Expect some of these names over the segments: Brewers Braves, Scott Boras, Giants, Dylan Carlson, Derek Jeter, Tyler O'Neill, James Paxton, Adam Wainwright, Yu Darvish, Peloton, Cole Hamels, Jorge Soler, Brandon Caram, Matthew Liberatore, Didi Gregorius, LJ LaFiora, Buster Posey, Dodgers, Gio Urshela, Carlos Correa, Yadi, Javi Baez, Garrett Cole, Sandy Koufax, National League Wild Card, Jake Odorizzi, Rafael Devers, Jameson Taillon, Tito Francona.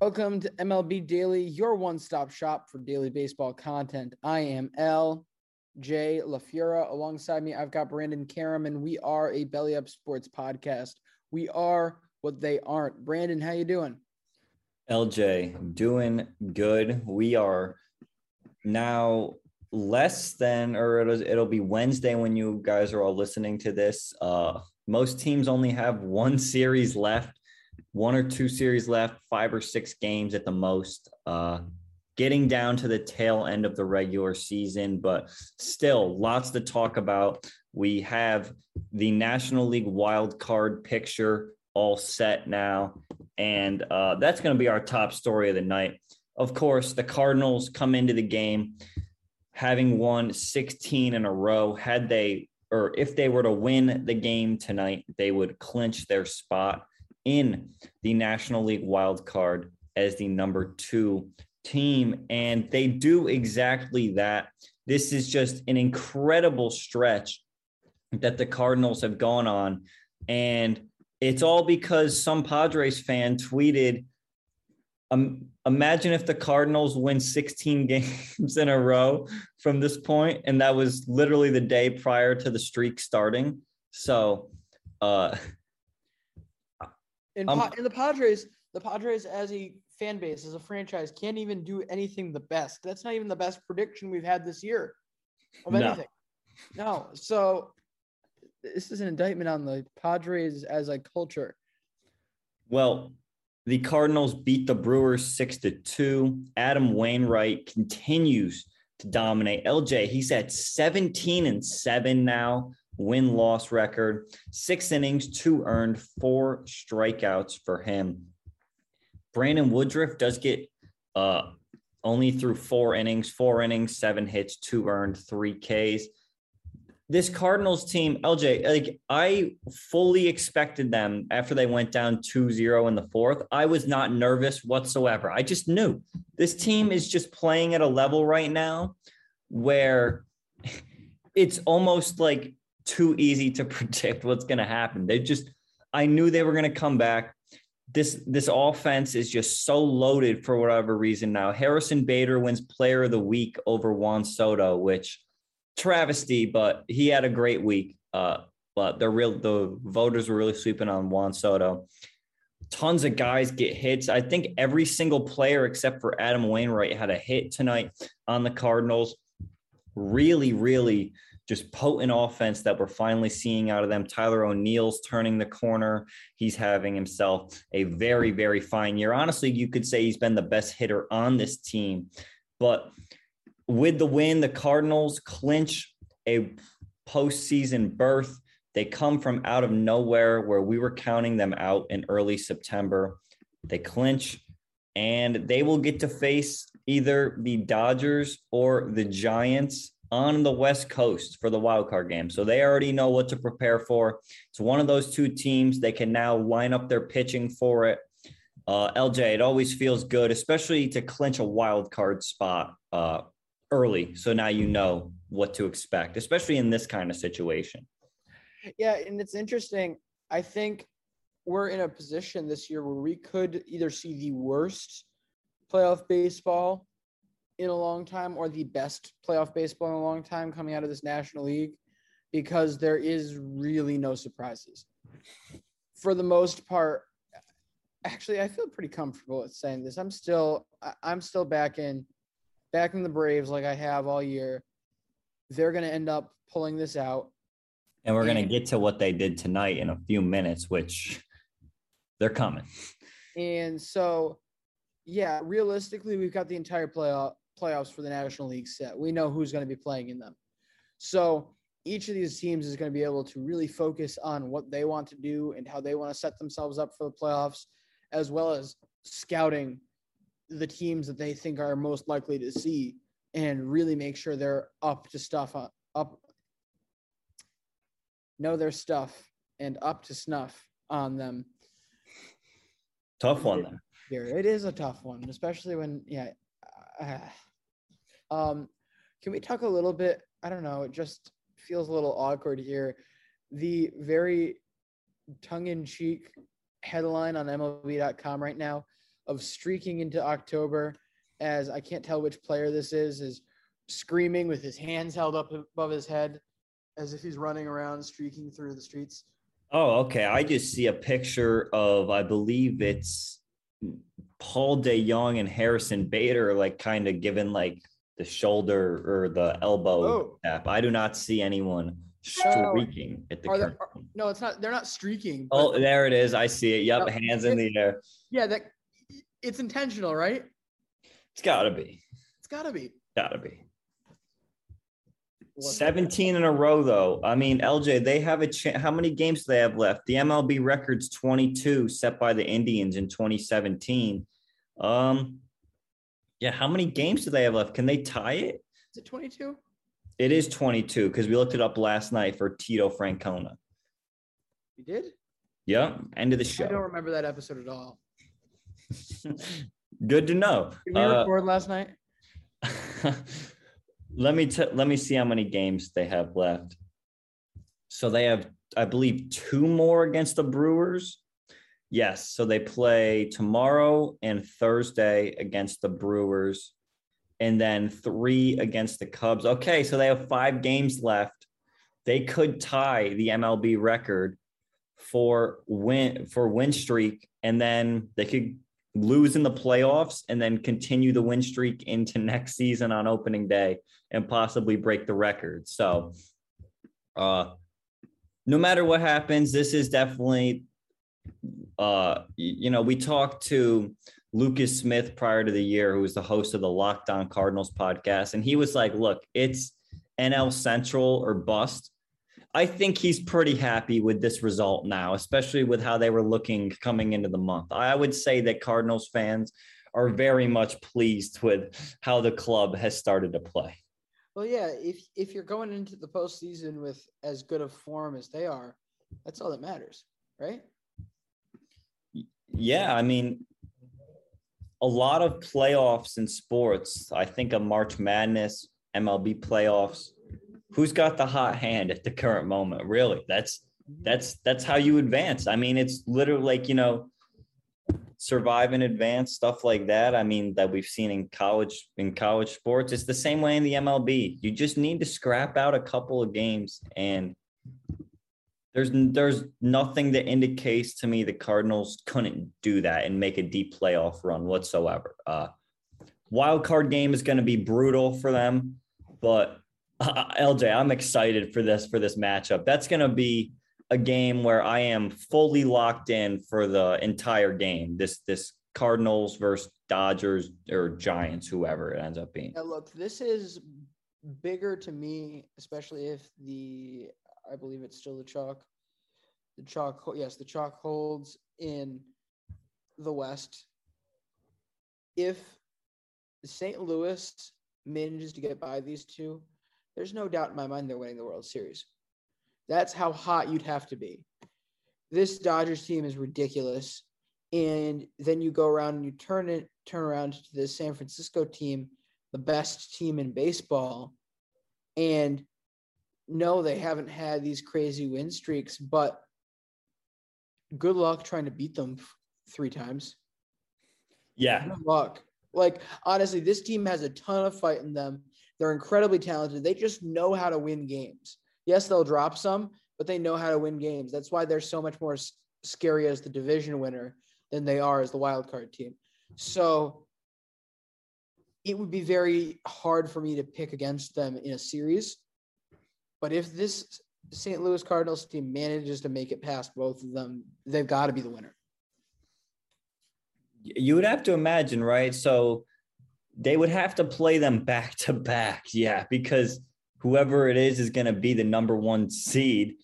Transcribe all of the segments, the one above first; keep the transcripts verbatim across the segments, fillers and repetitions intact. Welcome to M L B Daily, your one-stop shop for daily baseball content. I am L J LaFiora. Alongside me, I've got Brandon Caram, and we are a Belly Up Sports podcast. We are what they aren't. Brandon, how you doing? L J, doing good. We are now less than, or it'll, it'll be Wednesday when you guys are all listening to this. Uh, most teams only have one series left. One or two series left, five or six games at the most, uh, getting down to the tail end of the regular season, but still lots to talk about. We have the National League Wild Card picture all set now, and uh, that's going to be our top story of the night. Of course, the Cardinals come into the game having won sixteen in a row. Had they, or if they were to win the game tonight, they would clinch their spot in the National League Wild Card as the number two team. And they do exactly that. This is just an incredible stretch that the Cardinals have gone on. And it's all because some Padres fan tweeted, um, imagine if the Cardinals win sixteen games in a row from this point. And that was literally the day prior to the streak starting. So, uh, And, um, and the Padres, the Padres as a fan base, as a franchise, can't even do anything the best. That's not even the best prediction we've had this year of no. anything. No. So this is an indictment on the Padres as a culture. Well, the Cardinals beat the Brewers six to two. Adam Wainwright continues to dominate. L J, he's at seventeen and seven now. Win-loss record, six innings, two earned, four strikeouts for him. Brandon Woodruff does get uh, only through four innings, four innings, seven hits, two earned, three Ks. This Cardinals team, L J, like I fully expected them after they went down two zero in the fourth. I was not nervous whatsoever. I just knew this team is just playing at a level right now where it's almost like too easy to predict what's going to happen. They just, I knew they were going to come back. This, this offense is just so loaded for whatever reason. Now Harrison Bader wins player of the week over Juan Soto, which travesty, but he had a great week. Uh, but the real, the voters were really sweeping on Juan Soto. tons of guys get hits. I think every single player except for Adam Wainwright had a hit tonight on the Cardinals. Really, really just potent offense that we're finally seeing out of them. Tyler O'Neill's turning the corner. He's having himself a very, very fine year. Honestly, you could say he's been the best hitter on this team. But with the win, the Cardinals clinch a postseason berth. They come from out of nowhere where we were counting them out in early September. They clinch, and they will get to face either the Dodgers or the Giants on the West Coast for the wild card game. So they already know what to prepare for. It's one of those two teams. They can now line up their pitching for it. Uh, L J, it always feels good, especially to clinch a wild card spot uh, early. So now you know what to expect, especially in this kind of situation. Yeah, and it's interesting. I think we're in a position this year where we could either see the worst playoff baseball in a long time or the best playoff baseball in a long time coming out of this National League, because there is really no surprises. For the most part, actually, I feel pretty comfortable at saying this. I'm still I'm still back in, back in the Braves like I have all year. They're going to end up pulling this out. And we're going to get to what they did tonight in a few minutes, which they're coming. And so, yeah, realistically, we've got the entire playoff playoffs for the National League set. We know who's going to be playing in them. So each of these teams is going to be able to really focus on what they want to do and how they want to set themselves up for the playoffs, as well as scouting the teams that they think are most likely to see and really make sure they're up to stuff, up know their stuff and up to snuff on them. Tough one there. It is a tough one, especially when, yeah. Uh, um, can we talk a little bit? I don't know. It just feels a little awkward here. The very tongue-in-cheek headline on M L B dot com right now of streaking into October, as I can't tell which player this is, is screaming with his hands held up above his head as if he's running around streaking through the streets. Oh, okay. I just see a picture of, I believe it's Paul DeJong and Harrison Bader, like kind of given like the shoulder or the elbow oh. tap. I do not see anyone streaking oh. at the are current. There, are, no, it's not. They're not streaking. Oh, there it is. I see it. Yep, no, hands in the air. Yeah, that it's intentional, right? It's got to be. It's got to be. Got to be. seventeen in a row, though. I mean, L J, they have a chance. How many games do they have left? The M L B record's twenty-two, set by the Indians in twenty seventeen. Um, yeah, how many games do they have left? Can they tie it? Is it twenty-two? It is twenty-two, because we looked it up last night for Tito Francona. You did? Yeah, end of the show. I don't remember that episode at all. Good to know. Did we uh, record last night? Let me t- let me see how many games they have left. So they have, I believe, two more against the Brewers. Yes, so they play tomorrow and Thursday against the Brewers, and then three against the Cubs. Okay, so they have five games left. They could tie the M L B record for win for win streak, and then they could lose in the playoffs and then continue the win streak into next season on opening day and possibly break the record. So uh, no matter what happens, this is definitely, uh, you know, we talked to Lucas Smith prior to the year, who was the host of the Locked On Cardinals podcast. And he was like, look, it's N L Central or bust. I think he's pretty happy with this result now, especially with how they were looking coming into the month. I would say that Cardinals fans are very much pleased with how the club has started to play. Well, yeah, if if you're going into the postseason with as good a form as they are, that's all that matters, right? Yeah, I mean, a lot of playoffs in sports, I think of March Madness, M L B playoffs, who's got the hot hand at the current moment? Really? That's, that's, that's how you advance. I mean, it's literally like, you know, survive and advance, stuff like that. I mean, that we've seen in college, in college sports, it's the same way in the M L B. You just need to scrap out a couple of games and There's there's nothing that indicates to me the Cardinals couldn't do that and make a deep playoff run whatsoever. Uh, wild card game is going to be brutal for them, but uh, L J, I'm excited for this for this matchup. That's going to be a game where I am fully locked in for the entire game. This this Cardinals versus Dodgers or Giants, whoever it ends up being. Now look, this is bigger to me, especially if the. I believe it's still the chalk. The chalk, yes, the chalk holds in the West. If Saint Louis manages to get by these two, there's no doubt in my mind they're winning the World Series. That's how hot you'd have to be. This Dodgers team is ridiculous. And then you go around and you turn it, turn around to this San Francisco team, the best team in baseball, and no, they haven't had these crazy win streaks, but good luck trying to beat them three times. Yeah. Good luck. Like, honestly, this team has a ton of fight in them. They're incredibly talented. They just know how to win games. Yes, they'll drop some, but they know how to win games. That's why they're so much more scary as the division winner than they are as the wild card team. So it would be very hard for me to pick against them in a series. But if this Saint Louis Cardinals team manages to make it past both of them, they've got to be the winner. You would have to imagine, right? So they would have to play them back to back. Yeah, because whoever it is is going to be the number one seed.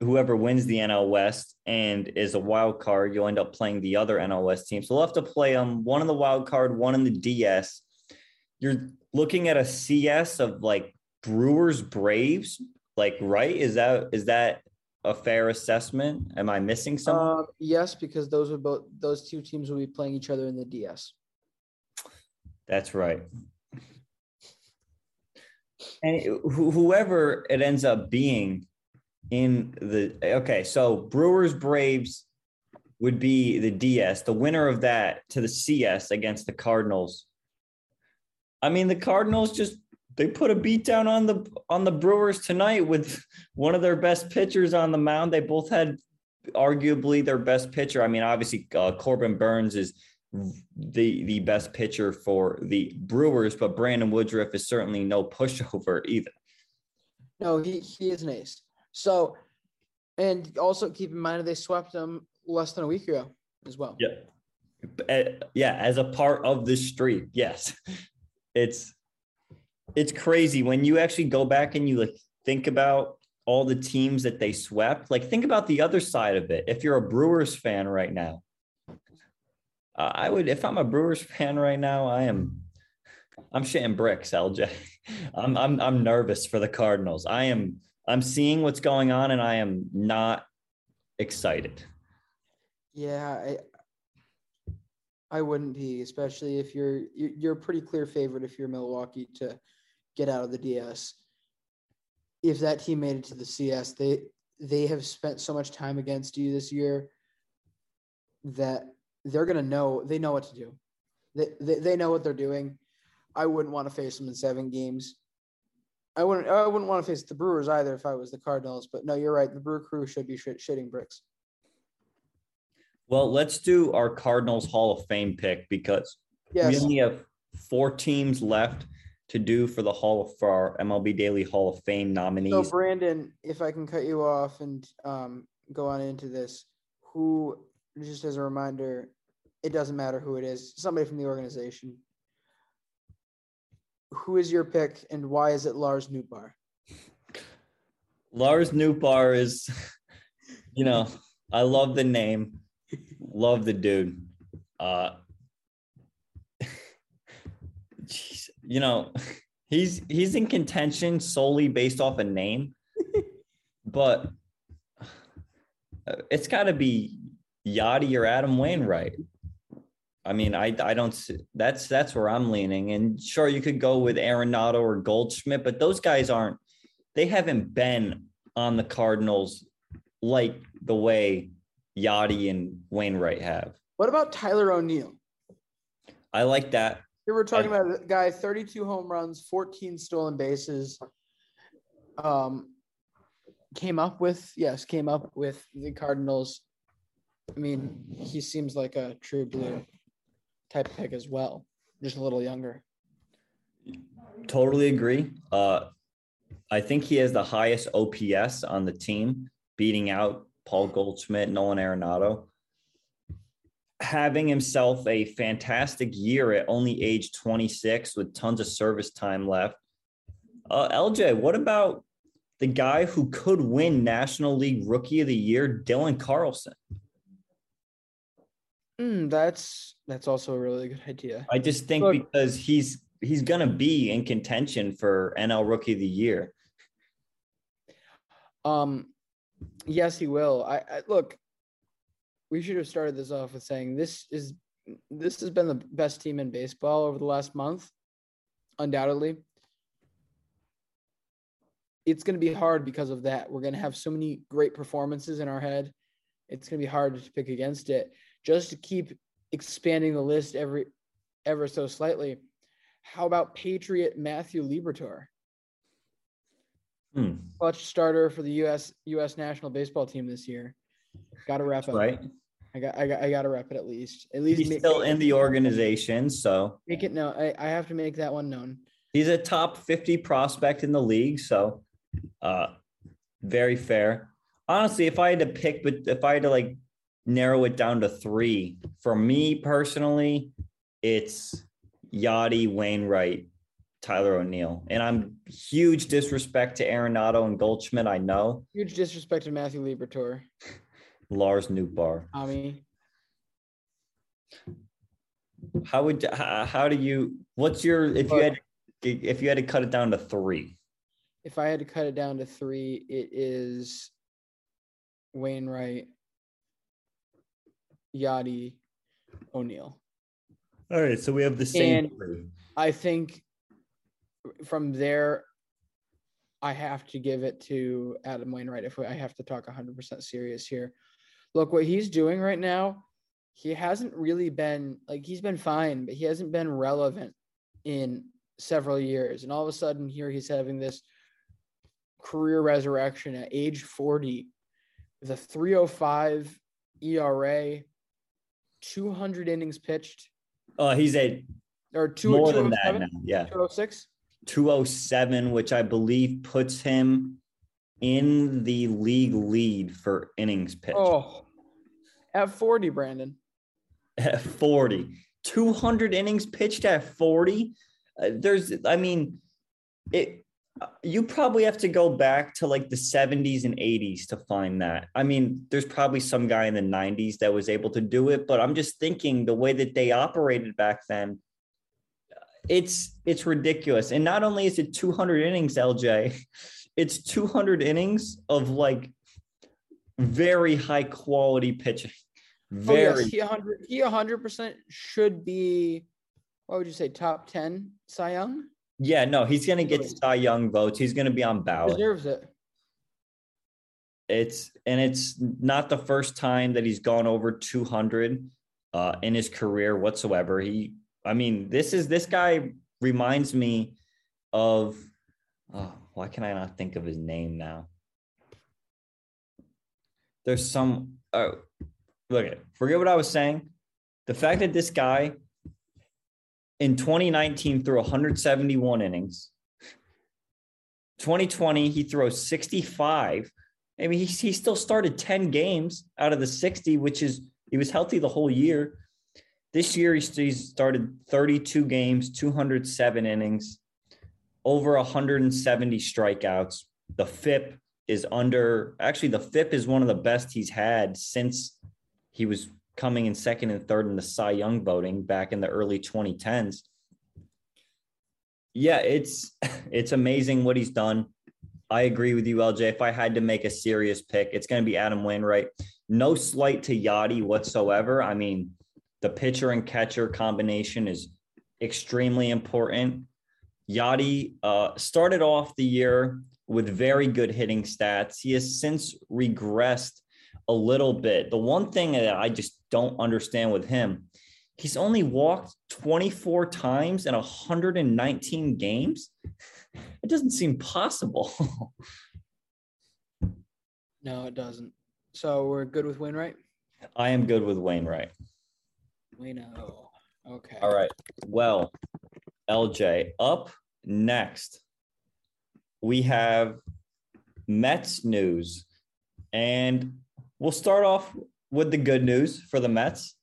Whoever wins the N L West and is a wild card, you'll end up playing the other N L West team. So they'll have to play them one in the wild card, one in the D S. You're looking at a C S of like, Brewers Braves, like, right? Is that is that a fair assessment? Am I missing something? Uh, yes, because those would both those two teams will be playing each other in the D S. That's right. And wh- whoever it ends up being in the okay, so Brewers Braves would be the D S. The winner of that to the C S against the Cardinals. I mean, the Cardinals just. They put a beat down on the on the Brewers tonight with one of their best pitchers on the mound. They both had arguably their best pitcher. I mean, obviously, uh, Corbin Burnes is the the best pitcher for the Brewers, but Brandon Woodruff is certainly no pushover either. No, he, he is an ace. So, and also keep in mind they swept them less than a week ago as well. Yeah, yeah, as a part of this streak, yes, it's. It's crazy when you actually go back and you like think about all the teams that they swept. Like think about the other side of it. If you're a Brewers fan right now, uh, I would. If I'm a Brewers fan right now, I am. I'm shitting bricks, L J. I'm I'm I'm nervous for the Cardinals. I am. I'm seeing what's going on, and I am not excited. Yeah, I, I wouldn't be, especially if you're you're a pretty clear favorite if you're Milwaukee to. Get out of the D S. If that team made it to the C S, they they have spent so much time against you this year that they're gonna know they know what to do. They they, they know what they're doing. I wouldn't want to face them in seven games. I wouldn't I wouldn't want to face the Brewers either if I was the Cardinals. But no, you're right. The Brew Crew should be shit, shitting bricks. Well, let's do our Cardinals Hall of Fame pick because yes. We only have four teams left. To do for the Hall of for our M L B Daily Hall of Fame nominees. So Brandon, if I can cut you off and um, go on into this, who just as a reminder, it doesn't matter who it is, somebody from the organization. Who is your pick, and why is it Lars Nootbar? Lars Nootbar is, you know, I love the name, love the dude. Uh, You know, he's he's in contention solely based off a name, but it's got to be Yadi or Adam Wainwright. I mean, I I don't that's that's where I'm leaning. And sure, you could go with Arenado or Goldschmidt, but those guys aren't. They haven't been on the Cardinals like the way Yadi and Wainwright have. What about Tyler O'Neill? I like that. Here we're talking about a guy, thirty-two home runs, fourteen stolen bases, um, came up with, yes, came up with the Cardinals. I mean, he seems like a true blue type pick as well, just a little younger. Totally agree. Uh, I think he has the highest O P S on the team, beating out Paul Goldschmidt, Nolan Arenado. Having himself a fantastic year at only age twenty-six with tons of service time left. Uh, L J, what about the guy who could win National League Rookie of the Year, Dylan Carlson? Mm, that's that's also a really good idea. I just think Look, because he's he's going to be in contention for N L Rookie of the Year. Um, yes, he will. I, I look, we should have started this off with saying this is this has been the best team in baseball over the last month, undoubtedly. It's going to be hard because of that. We're going to have so many great performances in our head. It's going to be hard to pick against it. Just to keep expanding the list every ever so slightly, how about Patriot Matthew Liberatore? Hmm. Clutch starter for the U S U S national baseball team this year. Got to wrap That's up. Right. I got I got I got to wrap it at least. At least he's make, still in the organization, so make it known. I, I have to make that one known. He's a top fifty prospect in the league, so uh, very fair. Honestly, if I had to pick, but if I had to like narrow it down to three, for me personally, it's Yadi, Wainwright, Tyler O'Neill, and I'm huge disrespect to Arenado and Goldschmidt. I know huge disrespect to Matthew Liberatore. Lars Nootbar. I mean, how would how, how do you? What's your if you had if you had to cut it down to three? If I had to cut it down to three, it is Wainwright, Yadi, O'Neill. All right, so we have the same. And I think from there, I have to give it to Adam Wainwright if I have to talk one hundred percent serious here. Look, what he's doing right now, he hasn't really been – like he's been fine, but he hasn't been relevant in several years. And all of a sudden here he's having this career resurrection at age forty with a three oh five E R A, two hundred innings pitched. Oh, uh, he's a or two, more than that now. Yeah, two oh six two oh seven which I believe puts him in the league lead for innings pitched. Oh, at forty, Brandon. At forty, two hundred innings pitched at forty. Uh, there's, I mean, it. You probably have to go back to like the seventies and eighties to find that. I mean, there's probably some guy in the nineties that was able to do it, but I'm just thinking the way that they operated back then, it's it's ridiculous. And not only is it two hundred innings, L J, it's two hundred innings of like very high quality pitching. Very. Oh, yes. He one hundred percent should be, what would you say, top ten Cy Young? Yeah, no, he's going to get Cy Young votes. He's going to be on ballot. Deserves it. It's and it's not the first time that he's gone over two hundred uh, in his career whatsoever. He, I mean, this is this guy reminds me of. Oh, why can I not think of his name now? There's some. Oh, look at forget what I was saying. The fact that this guy. In twenty nineteen, threw one hundred seventy-one innings. twenty twenty, he throws sixty-five. I mean, he, he still started ten games out of the sixty, which is he was healthy the whole year. This year, he, he started thirty-two games, two hundred seven innings, over one hundred seventy strikeouts. The F I P is under – actually, the F I P is one of the best he's had since he was – coming in second and third in the Cy Young voting back in the early twenty tens. Yeah, it's it's amazing what he's done. I agree with you, L J. If I had to make a serious pick, it's going to be Adam Wainwright. No slight to Yadi whatsoever. I mean, the pitcher and catcher combination is extremely important. Yadi uh, started off the year with very good hitting stats. He has since regressed a little bit. The one thing that I just don't understand with him, he's only walked twenty-four times in one hundred nineteen games. It doesn't seem possible. No, it doesn't. So we're good with Wainwright? I am good with Wainwright. We know. Okay. All right. Well, L J, up next, we have Mets news. And we'll start off with the good news for the Mets.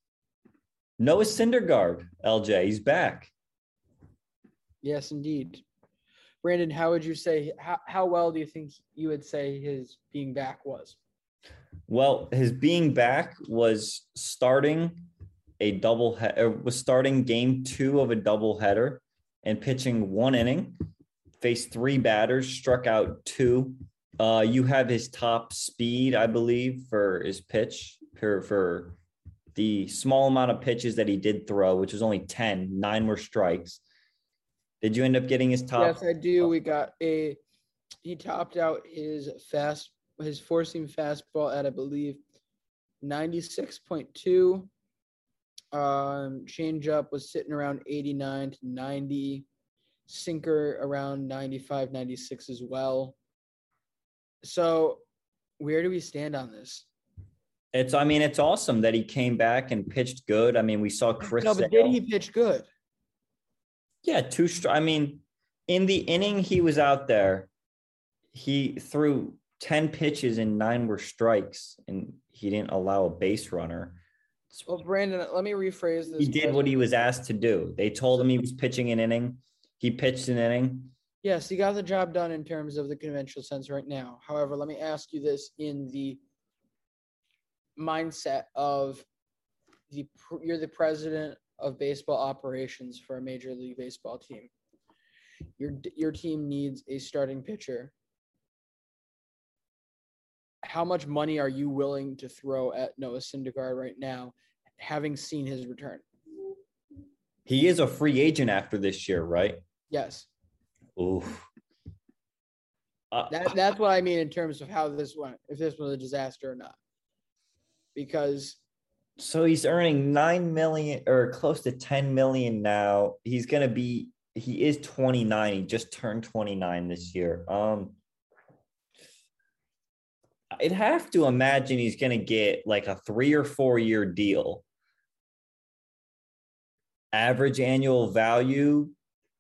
Noah Syndergaard, L J, he's back. Yes, indeed. Brandon, how would you say, how, how well do you think you would say his being back was? Well, his being back was starting a double he- or was starting game two of a doubleheader and pitching one inning, faced three batters, struck out two. Uh, you have his top speed, I believe, for his pitch, for, for the small amount of pitches that he did throw, which was only ten, nine were strikes. Did you end up getting his top? Yes, I do. We got a – he topped out his fast – his four-seam fastball at, I believe, ninety-six point two. Um, change-up was sitting around eighty-nine to ninety. Sinker around ninety-five, ninety-six as well. So where do we stand on this? It's – I mean, it's awesome that he came back and pitched good. I mean, we saw Chris – No, but did he pitch good? Yeah, two. Str- I mean, in the inning he was out there, he threw ten pitches and nine were strikes, and he didn't allow a base runner. Well, Brandon, let me rephrase this. He did question. What he was asked to do. They told him he was pitching an inning. He pitched an inning. Yes, he got the job done in terms of the conventional sense right now. However, let me ask you this in the mindset of the you're the president of baseball operations for a Major League Baseball team. Your your team needs a starting pitcher. How much money are you willing to throw at Noah Syndergaard right now, having seen his return? He is a free agent after this year, right? Yes. Ooh. Uh, that, that's what I mean in terms of how this went, if this was a disaster or not. Because... So he's earning nine million dollars or close to ten million dollars now. He's going to be – he is twenty-nine. He just turned twenty-nine this year. Um, I'd have to imagine he's going to get like a three- or four-year deal. Average annual value.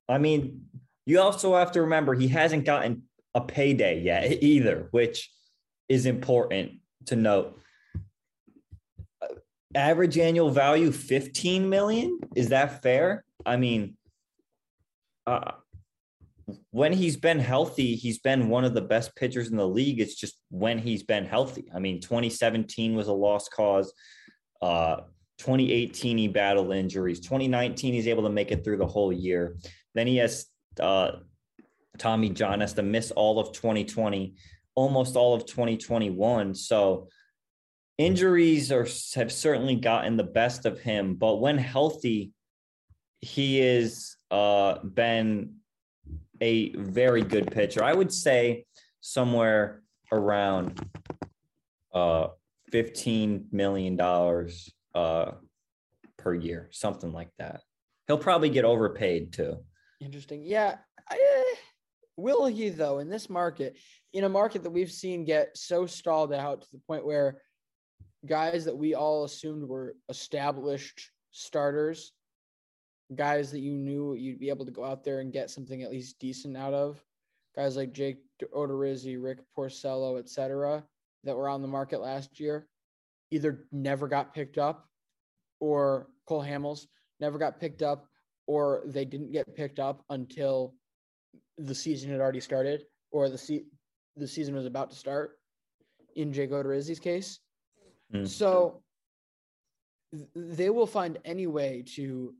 I mean, you also have to remember he hasn't gotten a payday yet either, which is important to note. Average annual value, fifteen million dollars. Is that fair? I mean, uh, when he's been healthy, he's been one of the best pitchers in the league. It's just when he's been healthy. I mean, twenty seventeen was a lost cause. Uh, twenty eighteen, he battled injuries. twenty nineteen, he's able to make it through the whole year. Then he has uh, Tommy John, has to miss all of twenty twenty, almost all of twenty twenty-one. So, injuries are, have certainly gotten the best of him, but when healthy, he has uh, been a very good pitcher. I would say somewhere around uh, fifteen million dollars uh, per year, something like that. He'll probably get overpaid too. Interesting. Yeah. I, will he, though, in this market, in a market that we've seen get so stalled out to the point where guys that we all assumed were established starters, guys that you knew you'd be able to go out there and get something at least decent out of, guys like Jake Odorizzi, Rick Porcello, et cetera, that were on the market last year, either never got picked up or Cole Hamels never got picked up or they didn't get picked up until the season had already started or the, se- the season was about to start in Jake Odorizzi's case. So they will find any way to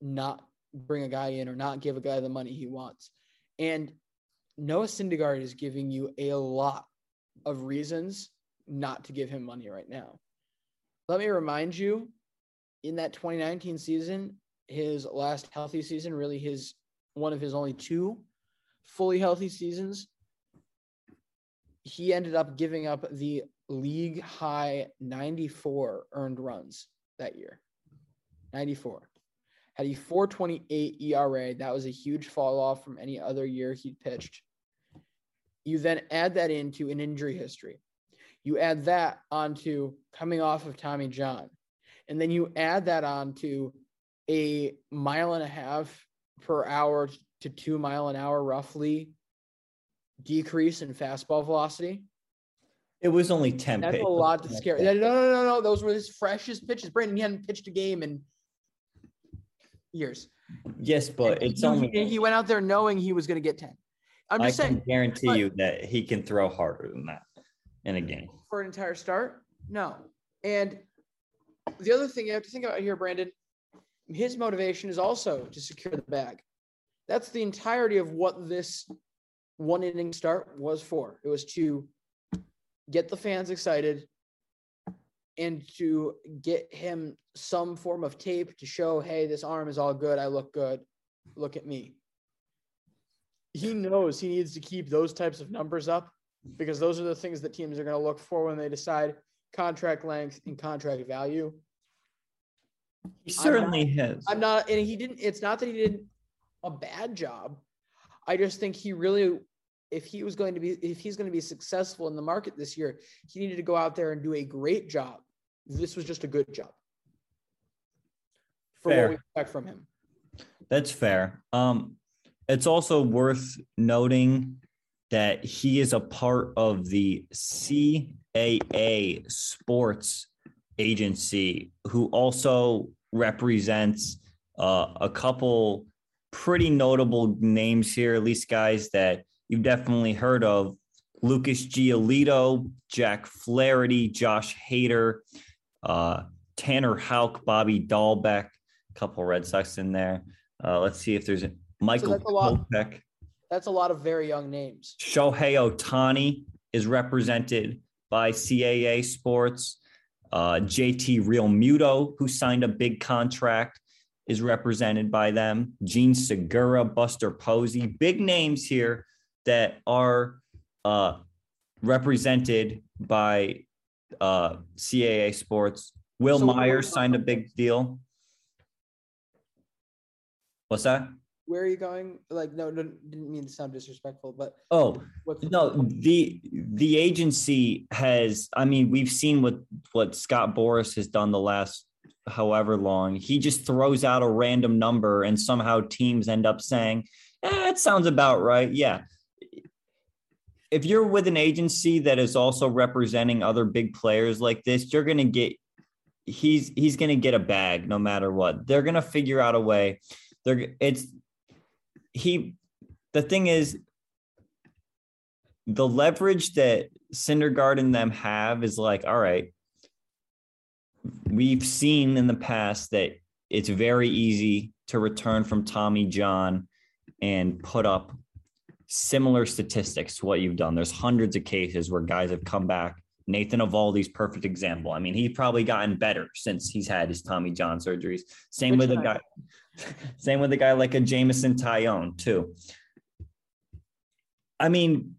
not bring a guy in or not give a guy the money he wants. And Noah Syndergaard is giving you a lot of reasons not to give him money right now. Let me remind you, in that twenty nineteen season, his last healthy season, really his one of his only two fully healthy seasons, he ended up giving up the league high ninety-four earned runs that year. ninety-four. Had a four twenty-eight E R A. That was a huge fall off from any other year he'd pitched. You then add that into an injury history. You add that onto coming off of Tommy John, and then you add that onto a mile and a half per hour to two mile an hour roughly decrease in fastball velocity. It was only ten. That's a lot to scare. No, no, no, no. Those were his freshest pitches. Brandon, he hadn't pitched a game in years. Yes, but it's only he went out there knowing he was going to get ten. I'm just saying. I can guarantee you that he can throw harder than that in a game for an entire start. No, and the other thing you have to think about here, Brandon, his motivation is also to secure the bag. That's the entirety of what this one inning start was for. It was to get the fans excited and to get him some form of tape to show, hey, this arm is all good. I look good. Look at me. He knows he needs to keep those types of numbers up because those are the things that teams are going to look for when they decide contract length and contract value. He certainly I'm not, has. I'm not, and he didn't, it's not that he did a bad job. I just think he really, if he was going to be, if he's going to be successful in the market this year, he needed to go out there and do a great job. This was just a good job. For fair. What we expect from him. That's fair. Um, it's also worth noting that he is a part of the C A A Sports agency, who also represents uh, a couple pretty notable names here, at least guys that you've definitely heard of: Lucas Giolito, Jack Flaherty, Josh Hader, uh, Tanner Houck, Bobby Dahlbeck, a couple Red Sox in there. Uh, let's see if there's a, Michael so that's, a lot, that's a lot of very young names. Shohei Ohtani is represented by C A A Sports. Uh, J T Realmuto, who signed a big contract, is represented by them. Gene Segura, Buster Posey, big names here that are uh, represented by uh, C A A Sports. Will so Myers signed a big deal. What's that? Where are you going? Like, no, no, didn't mean to sound disrespectful, but oh what's the- no, the the agency has. I mean, we've seen what what Scott Boras has done the last however long. He just throws out a random number, and somehow teams end up saying, eh, "That sounds about right." Yeah, if you're with an agency that is also representing other big players like this, you're gonna get he's he's gonna get a bag no matter what. They're gonna figure out a way. They're it's. He, the thing is, the leverage that Syndergaard and them have is like, all right, we've seen in the past that it's very easy to return from Tommy John and put up similar statistics to what you've done. There's hundreds of cases where guys have come back. Nathan Eovaldi's perfect example. I mean, he's probably gotten better since he's had his Tommy John surgeries. Same Which with a guy. Same with a guy like a Jameson Taillon too. I mean,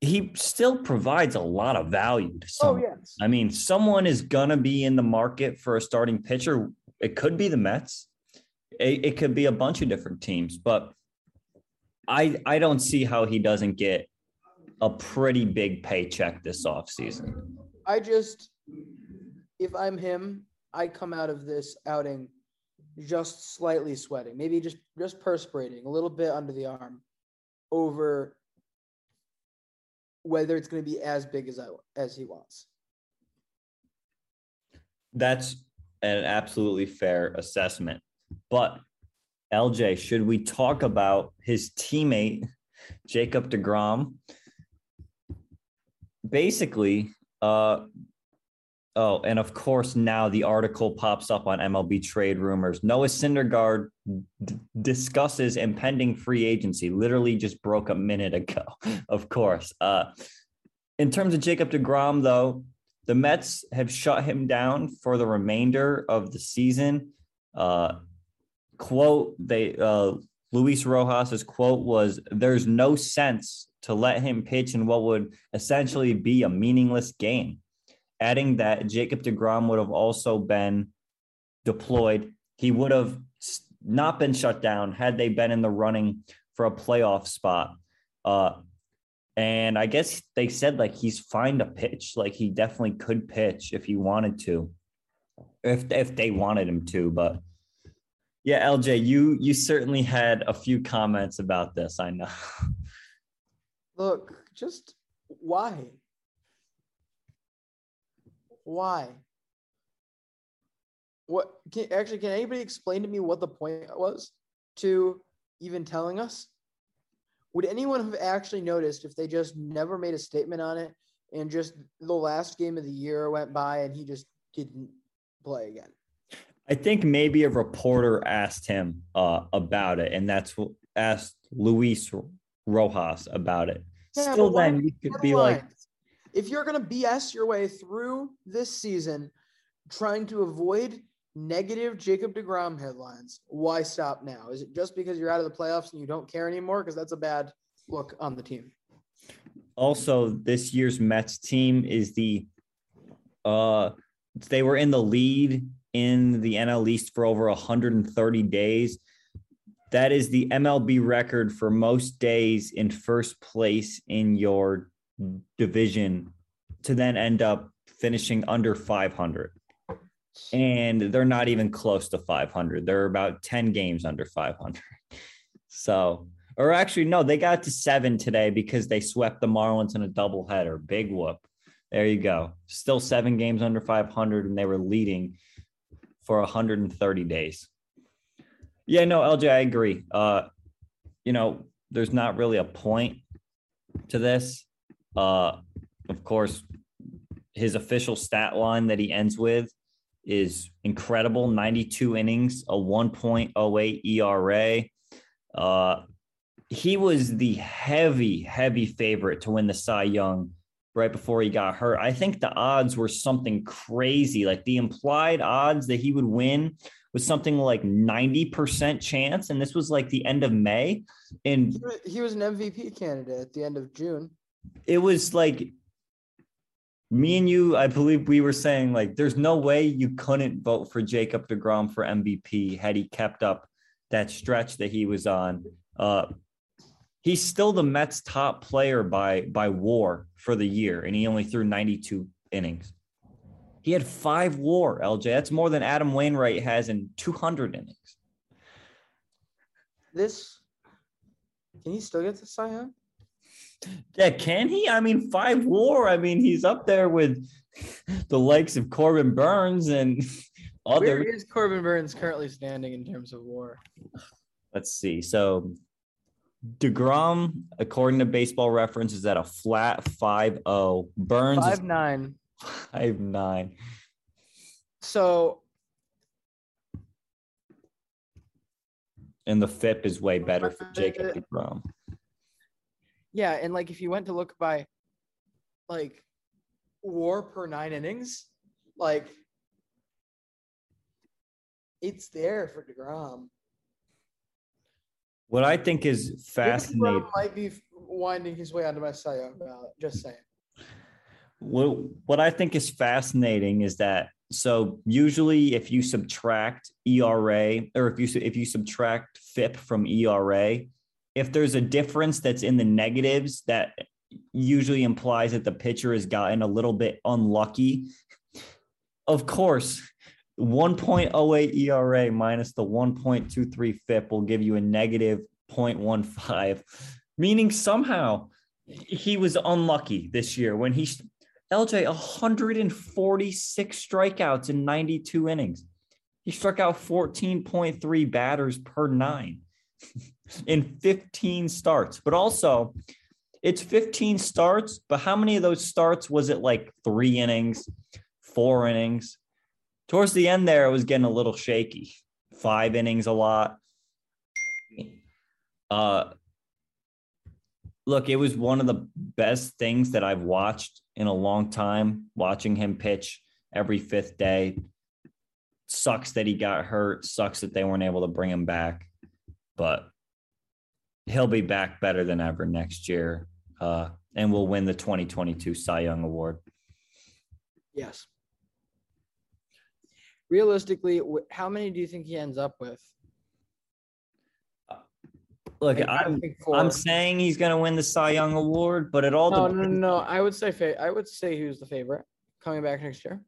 he still provides a lot of value to someone. Oh, yes. I mean, someone is going to be in the market for a starting pitcher. It could be the Mets. It, it could be a bunch of different teams, but I I don't see how he doesn't get a pretty big paycheck this offseason. I just, if I'm him, I come out of this outing just slightly sweating, maybe just, just perspirating a little bit under the arm over whether it's going to be as big as I, as he wants. That's an absolutely fair assessment. But L J, should we talk about his teammate, Jacob deGrom? Basically, uh, Oh, and of course, now the article pops up on M L B Trade Rumors. Noah Syndergaard d- discusses impending free agency. Literally just broke a minute ago, of course. Uh, in terms of Jacob deGrom, though, the Mets have shut him down for the remainder of the season. Uh, quote, they uh, Luis Rojas's quote was, "There's no sense to let him pitch in what would essentially be a meaningless game." Adding that Jacob deGrom would have also been deployed. He would have not been shut down had they been in the running for a playoff spot. Uh, And I guess they said, like, he's fine to pitch. Like, he definitely could pitch if he wanted to, if if they wanted him to. But, yeah, L J, you you certainly had a few comments about this, I know. Look, just why? Why? What? Can, actually, can anybody explain to me what the point was to even telling us? Would anyone have actually noticed if they just never made a statement on it and just the last game of the year went by and he just didn't play again? I think maybe a reporter asked him uh, about it, and that's what asked Luis Rojas about it. Yeah, Still then, you could be lines? like... If you're going to B S your way through this season trying to avoid negative Jacob deGrom headlines, why stop now? Is it just because you're out of the playoffs and you don't care anymore? Because that's a bad look on the team. Also, this year's Mets team is the uh, – they were in the lead in the N L East for over one hundred thirty days. That is the M L B record for most days in first place in your division to then end up finishing under five hundred. And they're not even close to five hundred. They're about ten games under five hundred. So, or actually, no, they got to seven today because they swept the Marlins in a doubleheader. Big whoop. There you go. Still seven games under five hundred, and they were leading for one hundred thirty days. Yeah, no, L J, I agree. Uh, you know, there's not really a point to this. Uh, of course, his official stat line that he ends with is incredible. ninety-two innings, a one point oh eight E R A. Uh, he was the heavy, heavy favorite to win the Cy Young right before he got hurt. I think the odds were something crazy. Like the implied odds that he would win was something like ninety percent chance. And this was like the end of May. And he was an M V P candidate at the end of June. It was like me and you, I believe we were saying, like, there's no way you couldn't vote for Jacob deGrom for M V P had he kept up that stretch that he was on. Uh, he's still the Mets' top player by by WAR for the year, and he only threw ninety-two innings. He had five WAR, L J. That's more than Adam Wainwright has in two hundred innings. This – can he still get to Cy Young? Yeah, can he? I mean, five WAR. I mean, he's up there with the likes of Corbin Burnes and others. Where is Corbin Burnes currently standing in terms of WAR? Let's see. So, DeGrom, according to Baseball Reference, is at a flat five oh. Burnes five nine. Five nine. Five nine. So, and the F I P is way better for Jacob deGrom. Yeah, and, like, if you went to look by, like, WAR per nine innings, like, it's there for deGrom. What I think is fascinating. DeGrom might be winding his way onto my Cy Young ballot, just saying. What, what I think is fascinating is that, so, usually if you subtract E R A, or if you if you subtract F I P from E R A, if there's a difference that's in the negatives, that usually implies that the pitcher has gotten a little bit unlucky. Of course, one point oh eight E R A minus the one point two three F I P will give you a negative zero point one five, meaning somehow he was unlucky this year when he, L J, one hundred forty-six strikeouts in ninety-two innings. He struck out fourteen point three batters per nine. In fifteen starts, but also it's fifteen starts, but how many of those starts was it like three innings, four innings? Towards the end there, it was getting a little shaky. Five innings a lot. Uh, look, it was one of the best things that I've watched in a long time, watching him pitch every fifth day. Sucks that he got hurt. Sucks that they weren't able to bring him back, but he'll be back better than ever next year, uh, and we'll win the twenty twenty-two Cy Young Award. Yes. Realistically, how many do you think he ends up with? Look, I'm I'm saying he's going to win the Cy Young Award, but it all no, depends. No, no, no. I would say fa- I would say he was the favorite coming back next year.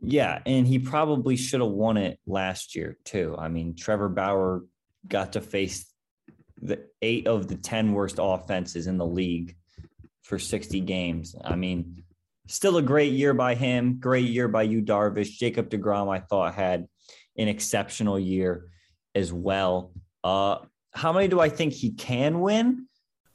Yeah, and he probably should have won it last year too. I mean, Trevor Bauer got to face the eight of the ten worst offenses in the league for sixty games. I mean, still a great year by him. Great year by Yu Darvish. Jacob deGrom, I thought, had an exceptional year as well. Uh, how many do I think he can win?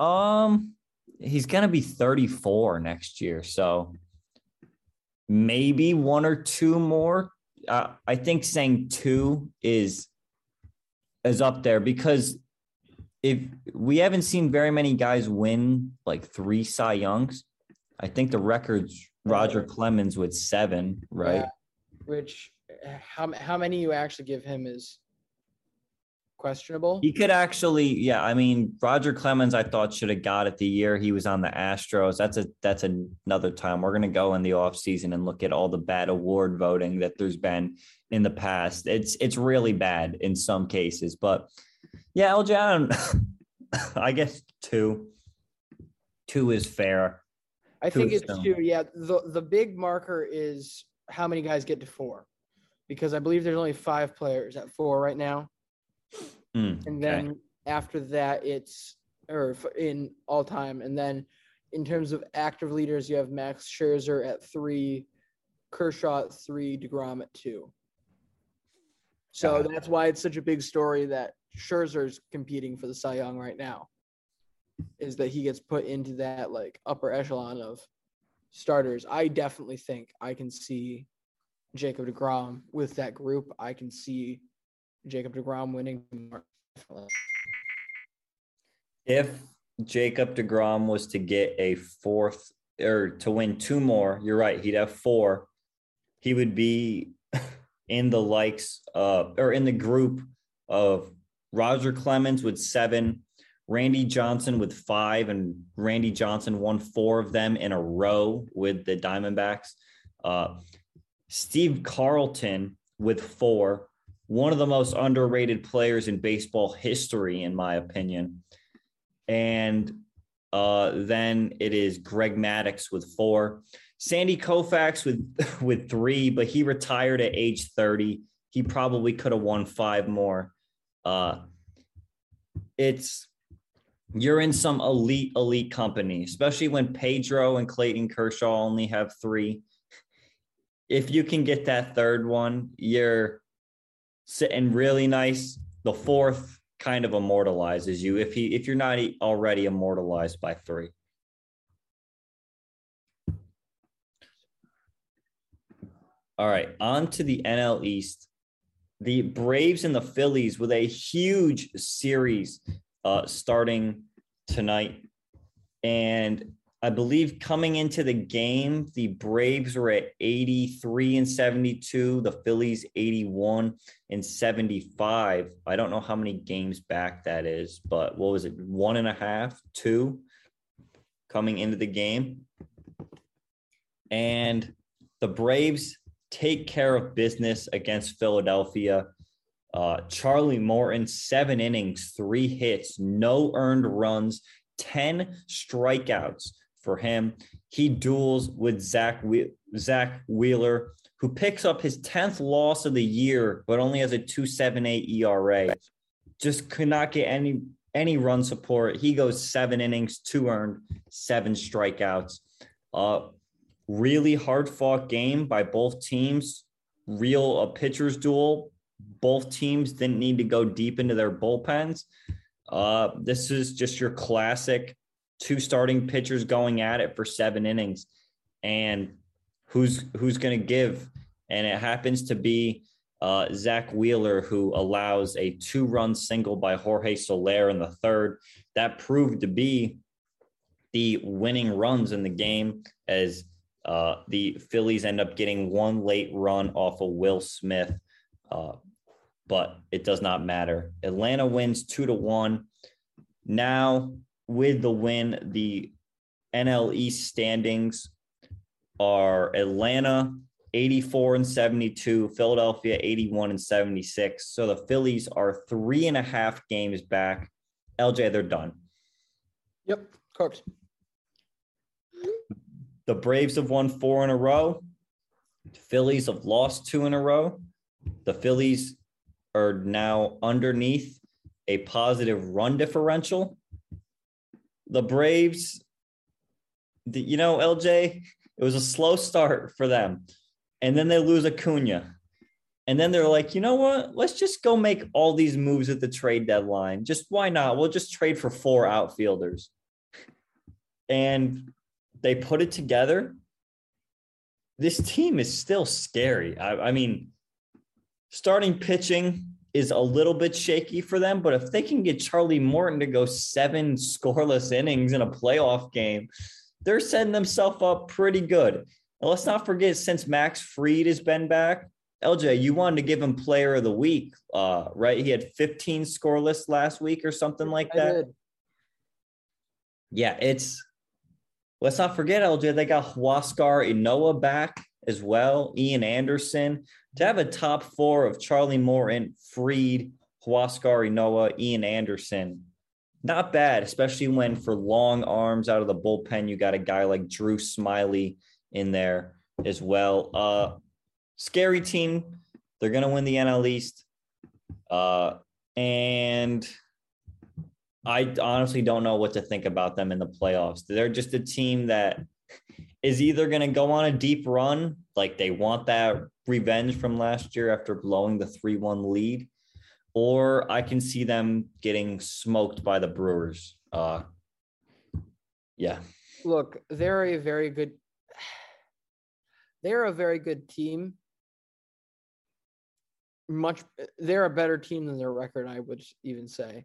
Um, he's going to be thirty-four next year, so maybe one or two more. Uh, I think saying two is is up there because if we haven't seen very many guys win like three Cy Youngs. I think the record's Roger Clemens with seven, right? Yeah. Which how how many you actually give him is questionable. He could actually, yeah. I mean, Roger Clemens, I thought should have got it the year he was on the Astros. That's a that's another time. We're gonna go in the offseason and look at all the bad award voting that there's been in the past. It's it's really bad in some cases, but yeah, L J, I, don't, I guess two, two is fair. I two think it's fair. two. Yeah, the the big marker is how many guys get to four, because I believe there's only five players at four right now. Mm, and then okay. after that, it's or in all time. And then in terms of active leaders, you have Max Scherzer at three, Kershaw at three, DeGrom at two. So uh, that's why it's such a big story that Scherzer's competing for the Cy Young right now, is that he gets put into that like upper echelon of starters. I definitely think I can see Jacob deGrom with that group. I can see Jacob deGrom winning. If Jacob deGrom was to get a fourth or to win two more, you're right, he'd have four. He would be in the likes of or in the group of Roger Clemens with seven, Randy Johnson with five, and Randy Johnson won four of them in a row with the Diamondbacks. Uh, Steve Carlton with four. One of the most underrated players in baseball history, in my opinion. And uh, then it is Greg Maddux with four. Sandy Koufax with, with three, but he retired at age thirty. He probably could have won five more. Uh, it's you're in some elite, elite company, especially when Pedro and Clayton Kershaw only have three. If you can get that third one, you're sitting really nice. The fourth kind of immortalizes you if he if you're not already immortalized by three. All right, on to the N L East. The Braves and the Phillies with a huge series uh, starting tonight, and I believe coming into the game, the Braves were at eighty-three and seventy-two, the Phillies eighty-one and seventy-five. I don't know how many games back that is, but what was it? One and a half, two coming into the game. And the Braves take care of business against Philadelphia. Uh, Charlie Morton, seven innings, three hits, no earned runs, ten strikeouts. For him, he duels with Zach we- Zach Wheeler, who picks up his tenth loss of the year, but only has a two point seven eight E R A. just could not get any any run support. He goes seven innings, two earned, seven strikeouts. Uh, really hard-fought game by both teams. Real a pitcher's duel. Both teams didn't need to go deep into their bullpens. Uh, this is just your classic two starting pitchers going at it for seven innings. And who's who's going to give? And it happens to be uh, Zach Wheeler, who allows a two-run single by Jorge Soler in the third. That proved to be the winning runs in the game, as uh, the Phillies end up getting one late run off of Will Smith. Uh, but it does not matter. Atlanta wins two to one. Now, with the win, the N L East standings are Atlanta eighty-four and seventy-two, Philadelphia eighty-one and seventy-six. So the Phillies are three and a half games back. L J, they're done. Yep, cooked. The Braves have won four in a row. The Phillies have lost two in a row. The Phillies are now underneath a positive run differential. The Braves, the, you know, L J, it was a slow start for them. And then they lose Acuna. And then they're like, you know what? Let's just go make all these moves at the trade deadline. Just why not? We'll just trade for four outfielders. And they put it together. This team is still scary. I, I mean, starting pitching is a little bit shaky for them, but if they can get Charlie Morton to go seven scoreless innings in a playoff game, they're setting themselves up pretty good. And let's not forget, since Max Fried has been back, L J, you wanted to give him player of the week, uh, right? He had fifteen scoreless last week or something like that. Yeah, it's – let's not forget, L J, they got Huáscar Ynoa back as well, Ian Anderson. To have a top four of Charlie Morton, Fried, Huáscar Ynoa, Ian Anderson, not bad, especially when for long arms out of the bullpen, you got a guy like Drew Smyly in there as well. Uh, scary team. They're going to win the N L East. Uh, and I honestly don't know what to think about them in the playoffs. They're just a team that is either going to go on a deep run, like they want that revenge from last year after blowing the three one lead, or I can see them getting smoked by the Brewers. Uh, yeah. Look, they're a very good they're a very good team. Much they're a better team than their record, I would even say.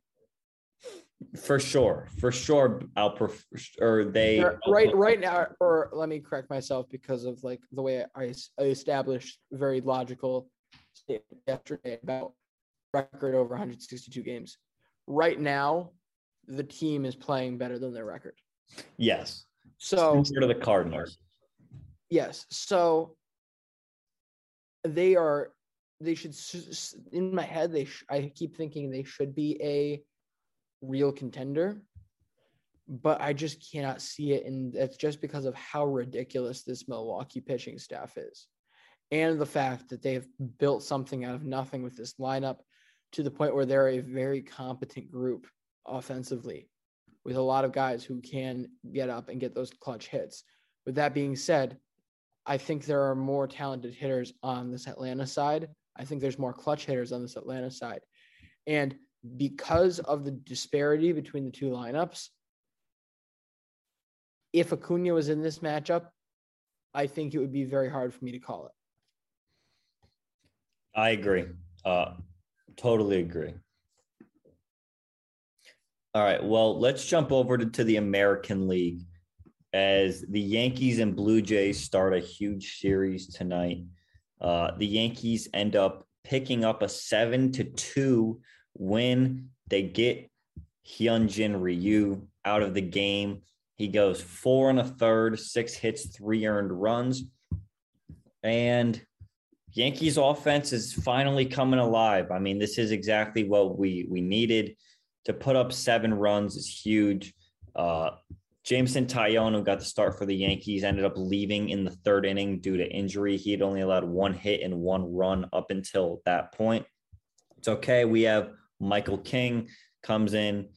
For sure, for sure, I'll prefer. Or they right, right now, or let me correct myself because of like the way I, I established very logical statement yesterday about record over one hundred sixty-two games. Right now, the team is playing better than their record. Yes. So compared to the Cardinals. Yes. So they are. They should. In my head, they. Sh- I keep thinking they should be a real contender, but I just cannot see it, and that's just because of how ridiculous this Milwaukee pitching staff is and the fact that they've built something out of nothing with this lineup to the point where they're a very competent group offensively with a lot of guys who can get up and get those clutch hits. With that being said, I think there are more talented hitters on this Atlanta side. I think there's more clutch hitters on this Atlanta side. And because of the disparity between the two lineups, if Acuna was in this matchup, I think it would be very hard for me to call it. I agree. Uh, totally agree. All right, well, let's jump over to, to the American League as the Yankees and Blue Jays start a huge series tonight. Uh, the Yankees end up picking up a seven to two win. They get Hyunjin Ryu out of the game. He goes four and a third, six hits, three earned runs. And Yankees offense is finally coming alive. I mean, this is exactly what we we needed. To put up seven runs is huge. Uh, Jameson Taillon, who got the start for the Yankees, ended up leaving in the third inning due to injury. He had only allowed one hit and one run up until that point. It's okay. We have Michael King comes in,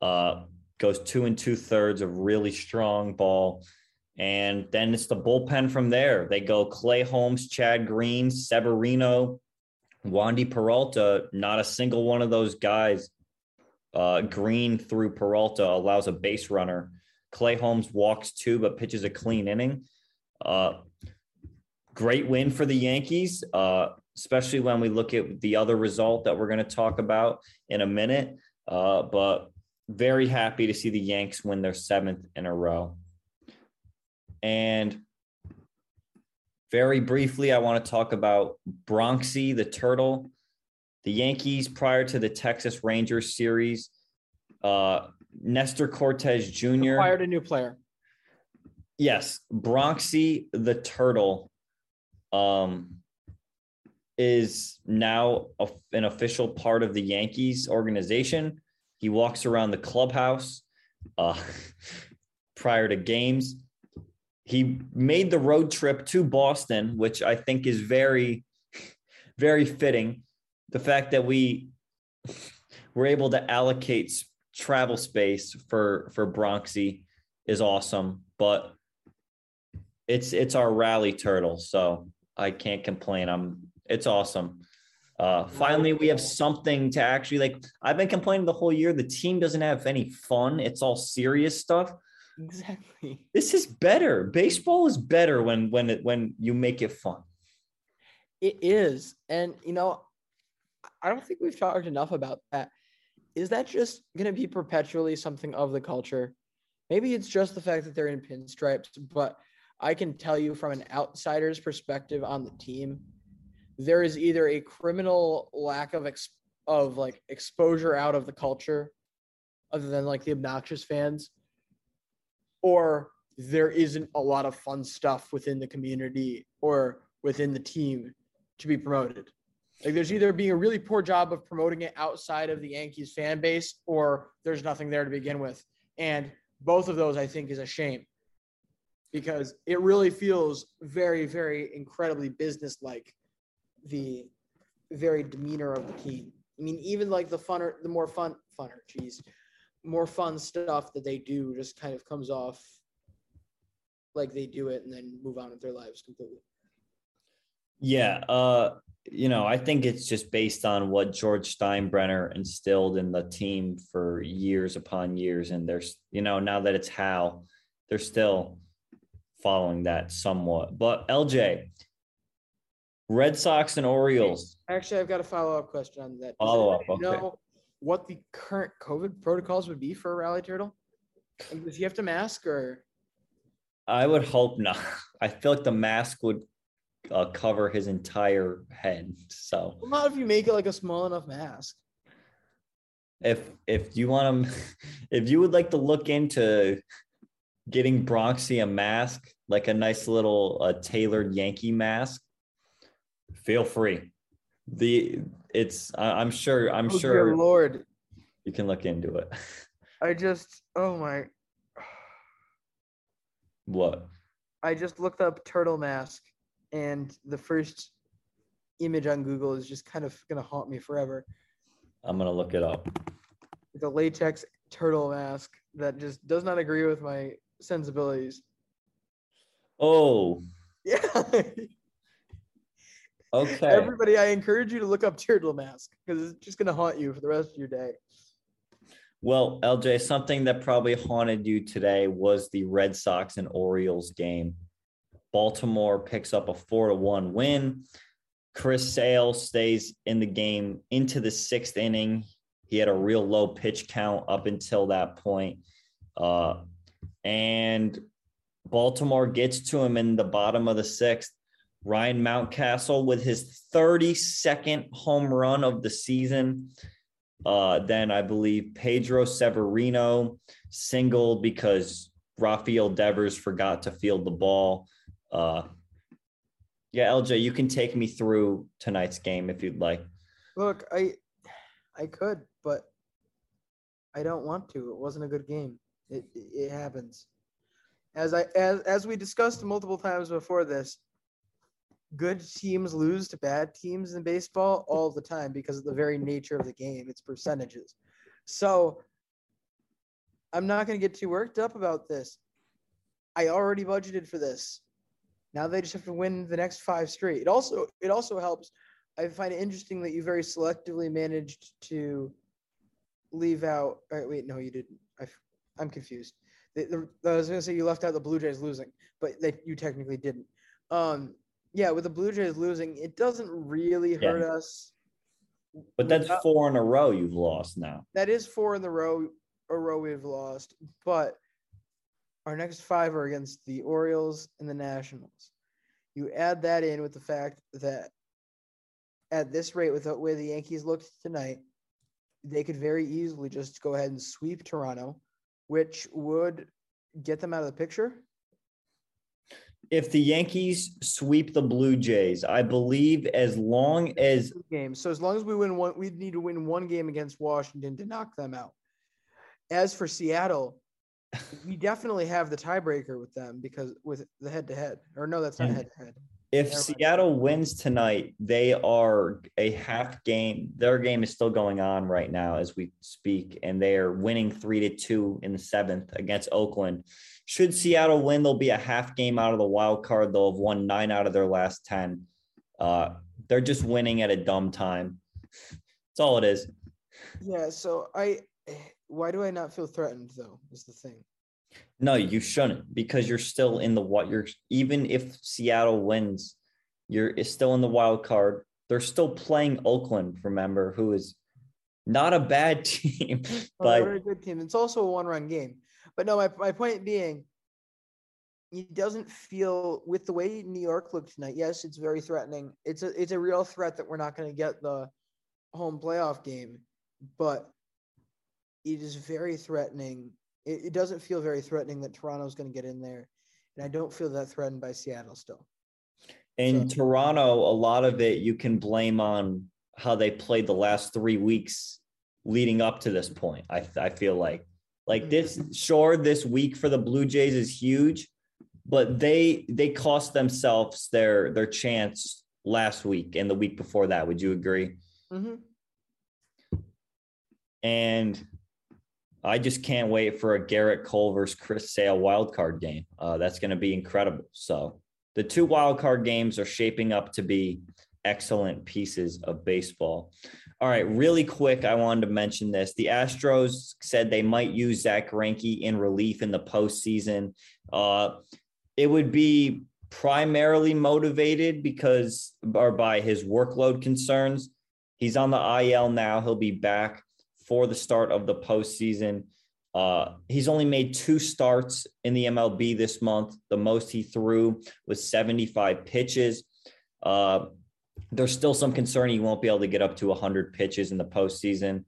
uh, goes two and two thirds of really strong ball. And then it's the bullpen from there. They go Clay Holmes, Chad Green, Severino, Wandy Peralta. Not a single one of those guys. Uh, Green through Peralta allows a base runner. Clay Holmes walks two, but pitches a clean inning. Uh, great win for the Yankees, uh, especially when we look at the other result that we're going to talk about in a minute. Uh, but very happy to see the Yanks win their seventh in a row. And very briefly, I want to talk about Bronxy the Turtle. The Yankees, prior to the Texas Rangers series, uh, Nestor Cortez Junior acquired a new player. Yes, Bronxy the Turtle um, is now a, an official part of the Yankees organization. He walks around the clubhouse uh, prior to games. He made the road trip to Boston, which I think is very, very fitting. The fact that we were able to allocate travel space for, for Bronxy is awesome, but it's, it's our rally turtle. So I can't complain. I'm it's awesome. Uh, finally, we have something to actually like, I've been complaining the whole year. The team doesn't have any fun. It's all serious stuff. Exactly. This is better. Baseball is better when, when it, when you make it fun. It is. And you know, I don't think we've talked enough about that. Is that just going to be perpetually something of the culture? Maybe it's just the fact that they're in pinstripes, but I can tell you from an outsider's perspective on the team, there is either a criminal lack of ex- of like exposure out of the culture, other than like the obnoxious fans, or there isn't a lot of fun stuff within the community or within the team to be promoted. Like there's either being a really poor job of promoting it outside of the Yankees fan base, or there's nothing there to begin with. And both of those, I think, is a shame because it really feels very, very incredibly business-like, the very demeanor of the team. I mean, even like the funner, the more fun, funner, geez, more fun stuff that they do just kind of comes off like they do it and then move on with their lives completely. Yeah, uh, you know, I think it's just based on what George Steinbrenner instilled in the team for years upon years. And there's, you know, now that it's how, they're still following that somewhat. But L J, Red Sox and Orioles. Actually, I've got a follow-up question on that. Follow-up, okay. Do you know what the current COVID protocols would be for a rally turtle? And does he have to mask or? I would hope not. I feel like the mask would Uh, cover his entire head. So well, not if you make it like a small enough mask. If if you want to, if you would like to look into getting Bronxy a mask, like a nice little uh, tailored Yankee mask, feel free. The it's I, I'm sure I'm oh, sure. Dear Lord, you can look into it. I just oh my. What? I just looked up turtle mask. And the first image on Google is just kind of going to haunt me forever. I'm going to look it up. The latex turtle mask that just does not agree with my sensibilities. Oh. Yeah. Okay. Everybody, I encourage you to look up turtle mask because it's just going to haunt you for the rest of your day. Well, L J, something that probably haunted you today was the Red Sox and Orioles game. Baltimore picks up a four to one win. Chris Sale stays in the game into the sixth inning. He had a real low pitch count up until that point. Uh, and Baltimore gets to him in the bottom of the sixth. Ryan Mountcastle with his thirty-second home run of the season. Uh, then I believe Pedro Severino singled because Rafael Devers forgot to field the ball. Uh, yeah, L J, you can take me through tonight's game if you'd like. Look, I, I could, but I don't want to. It wasn't a good game. It it happens. As I as as we discussed multiple times before this, good teams lose to bad teams in baseball all the time because of the very nature of the game, its percentages. So I'm not going to get too worked up about this. I already budgeted for this. Now they just have to win the next five straight. It also, it also helps. I find it interesting that you very selectively managed to leave out. All right, wait, no, you didn't. I, I'm confused. The, the, I was going to say you left out the Blue Jays losing, but they, you technically didn't. Um, yeah, with the Blue Jays losing, it doesn't really hurt yeah. us. But that's without, four in a row you've lost now. That is four in the row, a row we've lost, but our next five are against the Orioles and the Nationals. You add that in with the fact that at this rate, with the way the Yankees looked tonight, they could very easily just go ahead and sweep Toronto, which would get them out of the picture. If the Yankees sweep the Blue Jays, I believe as long as games. So as long as we win one, we'd need to win one game against Washington to knock them out. As for Seattle, we definitely have the tiebreaker with them because with the head to head, or no, that's not head to head. If Seattle wins tonight, they are a half game. Their game is still going on right now as we speak, and they are winning three to two in the seventh against Oakland. Should Seattle win, they'll be a half game out of the wild card. They'll have won nine out of their last ten. Uh, they're just winning at a dumb time. That's all it is. Yeah. So I, why do I not feel threatened though? Is the thing. No, you shouldn't, because you're still in the what you're even if Seattle wins, you're is still in the wild card. They're still playing Oakland, remember, who is not a bad team. But oh, they're a good team. It's also a one-run game. But no, my my point being, it doesn't feel with the way New York looked tonight. Yes, it's very threatening. It's a it's a real threat that we're not going to get the home playoff game, but it is very threatening. It doesn't feel very threatening that Toronto's going to get in there. And I don't feel that threatened by Seattle still. In so. Toronto, a lot of it you can blame on how they played the last three weeks leading up to this point. I I feel like, like this, sure, this week for the Blue Jays is huge, but they, they cost themselves their, their chance last week and the week before that. Would you agree? Mm-hmm. And I just can't wait for a Garrett Cole versus Chris Sale wildcard game. Uh, that's going to be incredible. So the two wildcard games are shaping up to be excellent pieces of baseball. All right, really quick, I wanted to mention this. The Astros said they might use Zach Greinke in relief in the postseason. Uh, it would be primarily motivated because or by his workload concerns. He's on the I L now. He'll be back for the start of the postseason. Uh, he's only made two starts in the M L B this month. The most he threw was seventy-five pitches. Uh, there's still some concern he won't be able to get up to one hundred pitches in the postseason.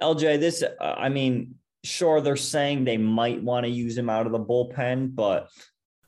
L J, this, uh, I mean, sure, they're saying they might want to use him out of the bullpen, but...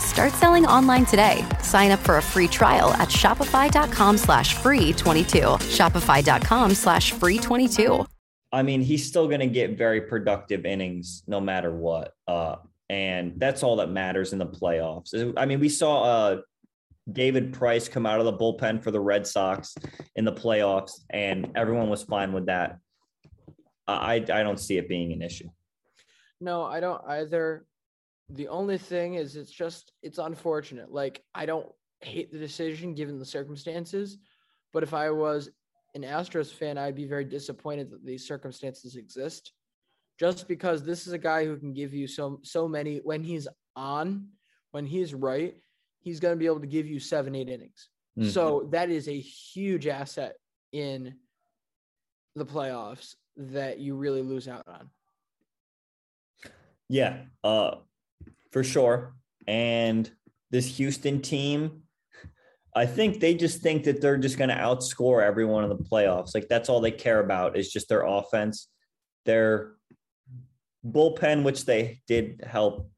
Start selling online today. Sign up for a free trial at shopify dot com slash free twenty-two. Shopify dot com slash free twenty-two. I mean, he's still going to get very productive innings no matter what. Uh, and that's all that matters in the playoffs. I mean, we saw uh, David Price come out of the bullpen for the Red Sox in the playoffs, and everyone was fine with that. I, I don't see it being an issue. No, I don't either. The only thing is it's just, it's unfortunate. Like, I don't hate the decision given the circumstances, but if I was an Astros fan, I'd be very disappointed that these circumstances exist, just because this is a guy who can give you so, so many, when he's on, when he's right, he's going to be able to give you seven, eight innings. Mm-hmm. So that is a huge asset in the playoffs that you really lose out on. Yeah, uh, for sure. And this Houston team, I think they just think that they're just going to outscore everyone in the playoffs. Like, that's all they care about is just their offense, their bullpen, which they did help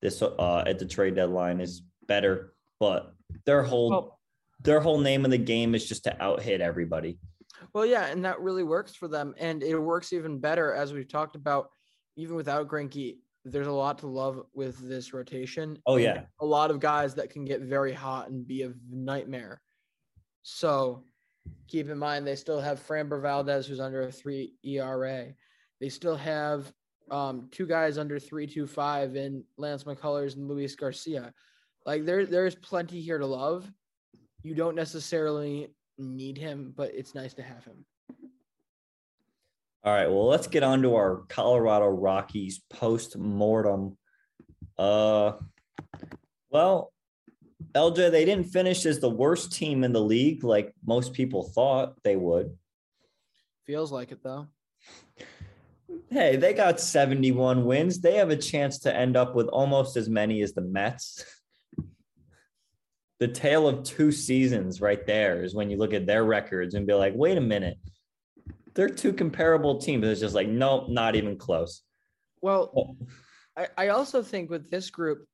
this uh, at the trade deadline, is better, but their whole, well, their whole name of the game is just to out-hit everybody. Well, yeah, and that really works for them, and it works even better, as we've talked about, even without Greinke. There's a lot to love with this rotation. Oh, yeah. A lot of guys that can get very hot and be a nightmare. So keep in mind, they still have Framber Valdez, who's under a three E R A. They still have um, two guys under three two five in Lance McCullers and Luis Garcia. Like, there, there's plenty here to love. You don't necessarily need him, but it's nice to have him. All right, well, let's get on to our Colorado Rockies post-mortem. Uh, well, L J, they didn't finish as the worst team in the league like most people thought they would. Feels like it, though. Hey, they got seventy-one wins. They have a chance to end up with almost as many as the Mets. The tale of two seasons right there is when you look at their records and be like, wait a minute. They're two comparable teams. It's just like, nope, not even close. Well, oh. I, I also think with this group,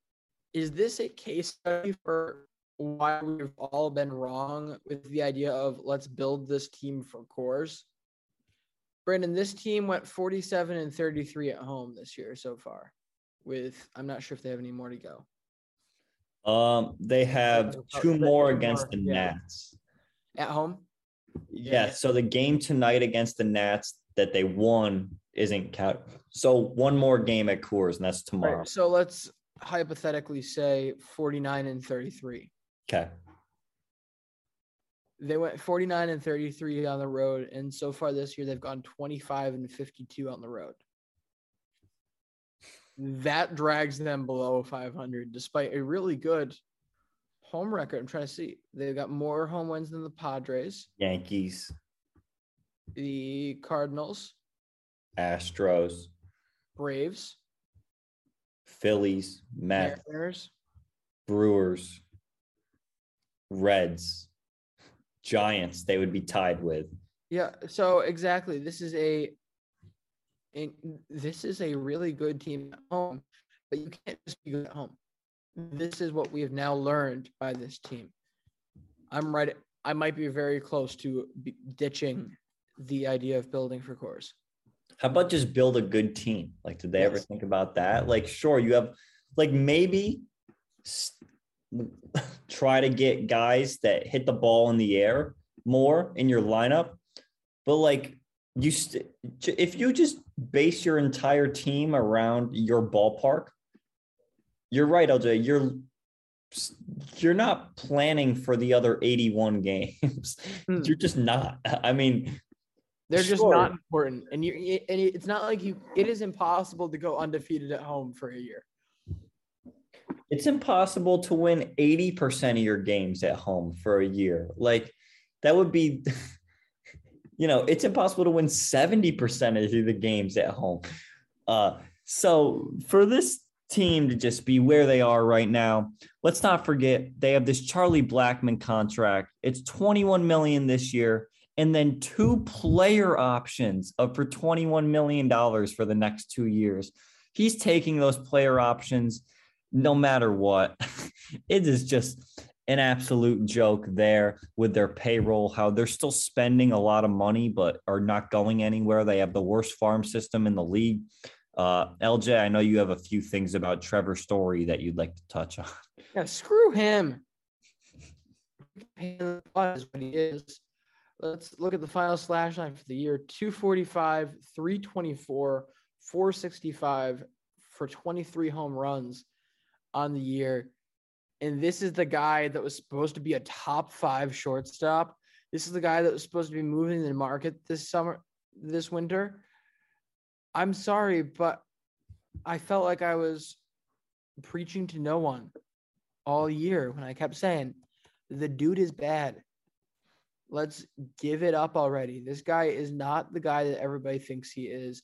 is this a case study for why we've all been wrong with the idea of let's build this team for cores? Brandon, this team went forty-seven and thirty-three at home this year so far with, I'm not sure if they have any more to go. Um, They have two more against the Nats. At home? Yeah, so the game tonight against the Nats that they won isn't count. So one more game at Coors, and that's tomorrow. Right, so let's hypothetically say forty-nine and thirty-three. Okay. They went forty-nine and thirty-three on the road, and so far this year they've gone twenty-five and fifty-two on the road. That drags them below five hundred, despite a really good home record. I'm trying to see. They've got more home wins than the Padres, Yankees, the Cardinals, Astros, Braves, Phillies, Mets, Mariners, Brewers, Reds, Giants. They would be tied with. Yeah. So exactly. This is a. And this is a really good team at home, but you can't just be good at home. This is what we have now learned by this team. I'm right. I might be very close to ditching the idea of building for cores. How about just build a good team? Like, did they yes. ever think about that? Like, sure, you have, like, maybe try to get guys that hit the ball in the air more in your lineup. But, like, you st- if you just base your entire team around your ballpark, you're right, L J. You're you're not planning for the other eighty-one games. Mm. You're just not. I mean, they're sure. just not important. And you and it's not like you. It is impossible to go undefeated at home for a year. It's impossible to win eighty percent of your games at home for a year. Like, that would be. You know, it's impossible to win seventy percent of the games at home. Uh, so for this team to just be where they are right now, let's not forget they have this Charlie Blackmon contract. It's twenty-one million dollars this year, and then two player options of for twenty-one million dollars for the next two years. He's taking those player options no matter what. It is just an absolute joke there with their payroll, how they're still spending a lot of money, but are not going anywhere. They have the worst farm system in the league. Uh, L J, I know you have a few things about Trevor Story that you'd like to touch on. Yeah, screw him. Let's look at the final slash line for the year. two forty-five, three twenty-four, four sixty-five for twenty-three home runs on the year. And this is the guy that was supposed to be a top five shortstop. This is the guy that was supposed to be moving the market this summer, this winter. I'm sorry, but I felt like I was preaching to no one all year when I kept saying, the dude is bad. Let's give it up already. This guy is not the guy that everybody thinks he is.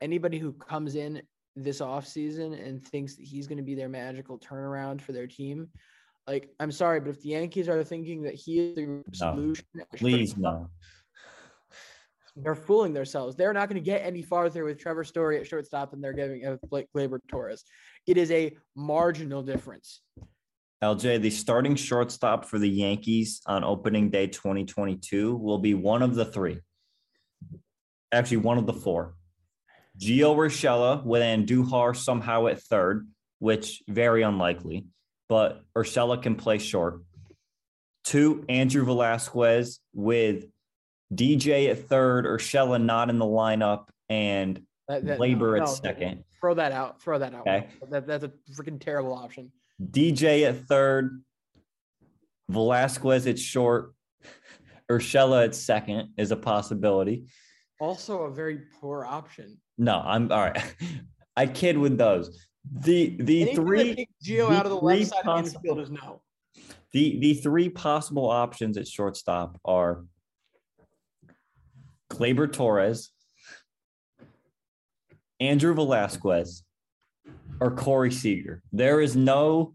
Anybody who comes in this offseason and thinks that he's going to be their magical turnaround for their team, like, I'm sorry, but if the Yankees are thinking that he is the solution, no, please no. They're fooling themselves. They're not going to get any farther with Trevor Story at shortstop than they're giving with Blake Gleyber Torres. It is a marginal difference. L J, the starting shortstop for the Yankees on opening day twenty twenty-two will be one of the three. Actually, one of the four. Gio Urshela with Andujar somehow at third, which very unlikely, but Urshela can play short. Two, Andrew Velasquez with D J at third, Urshela not in the lineup, and that, that, Labor no, at no, second. Throw that out. Throw that out. Okay. That, that's a freaking terrible option. D J at third, Velasquez at short, Urshela at second is a possibility. Also a very poor option. No, I'm all right. I kid with those. The the Anything three take Gio the out of the left side possi- of the infield is no. The the three possible options at shortstop are Gleyber Torres, Andrew Velasquez, or Corey Seager. There is no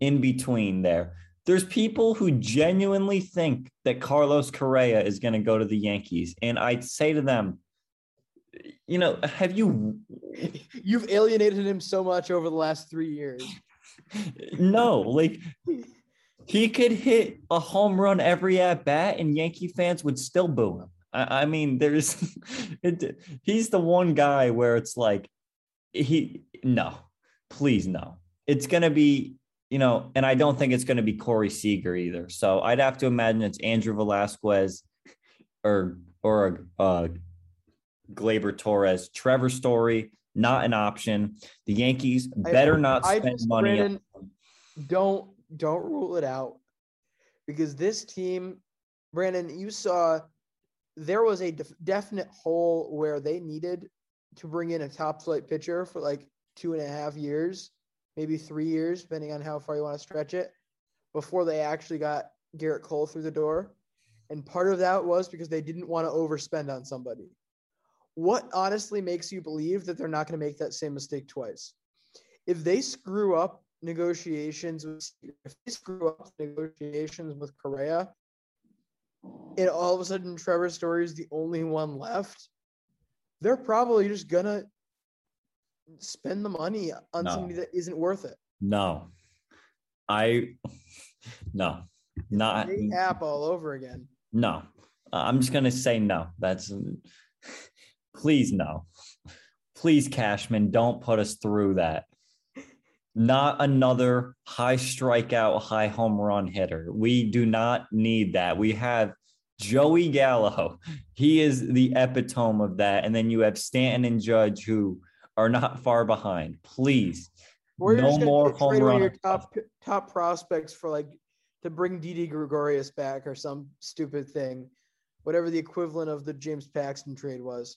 in between there. There's people who genuinely think that Carlos Correa is going to go to the Yankees. And I say to them, you know, have you... You've alienated him so much over the last three years. No, like, he could hit a home run every at-bat and Yankee fans would still boo him. I, I mean, there's... it, he's the one guy where it's like, he... No. Please, no. It's going to be, you know, and I don't think it's going to be Corey Seager either. So I'd have to imagine it's Andrew Velasquez or or uh, Gleyber Torres. Trevor Story, not an option. The Yankees better I, not spend I just, money. Brandon, on don't don't rule it out, because this team, Brandon, you saw there was a def- definite hole where they needed to bring in a top flight pitcher for like two and a half years, maybe three years, depending on how far you want to stretch it, before they actually got Garrett Cole through the door. And part of that was because they didn't want to overspend on somebody. What honestly makes you believe that they're not going to make that same mistake twice? If they screw up negotiations, with, if they screw up negotiations with Correa, and all of a sudden Trevor Story is the only one left, they're probably just going to spend the money on no. somebody that isn't worth it. No, I, no, not great app all over again. No, uh, I'm just going to say no. That's please. No, please, Cashman, don't put us through that. Not another high strikeout, high home run hitter. We do not need that. We have Joey Gallo. He is the epitome of that. And then you have Stanton and Judge, who are not far behind. Please, We're no more home run. Your top top prospects for like to bring Didi Gregorius back or some stupid thing, whatever the equivalent of the James Paxton trade was.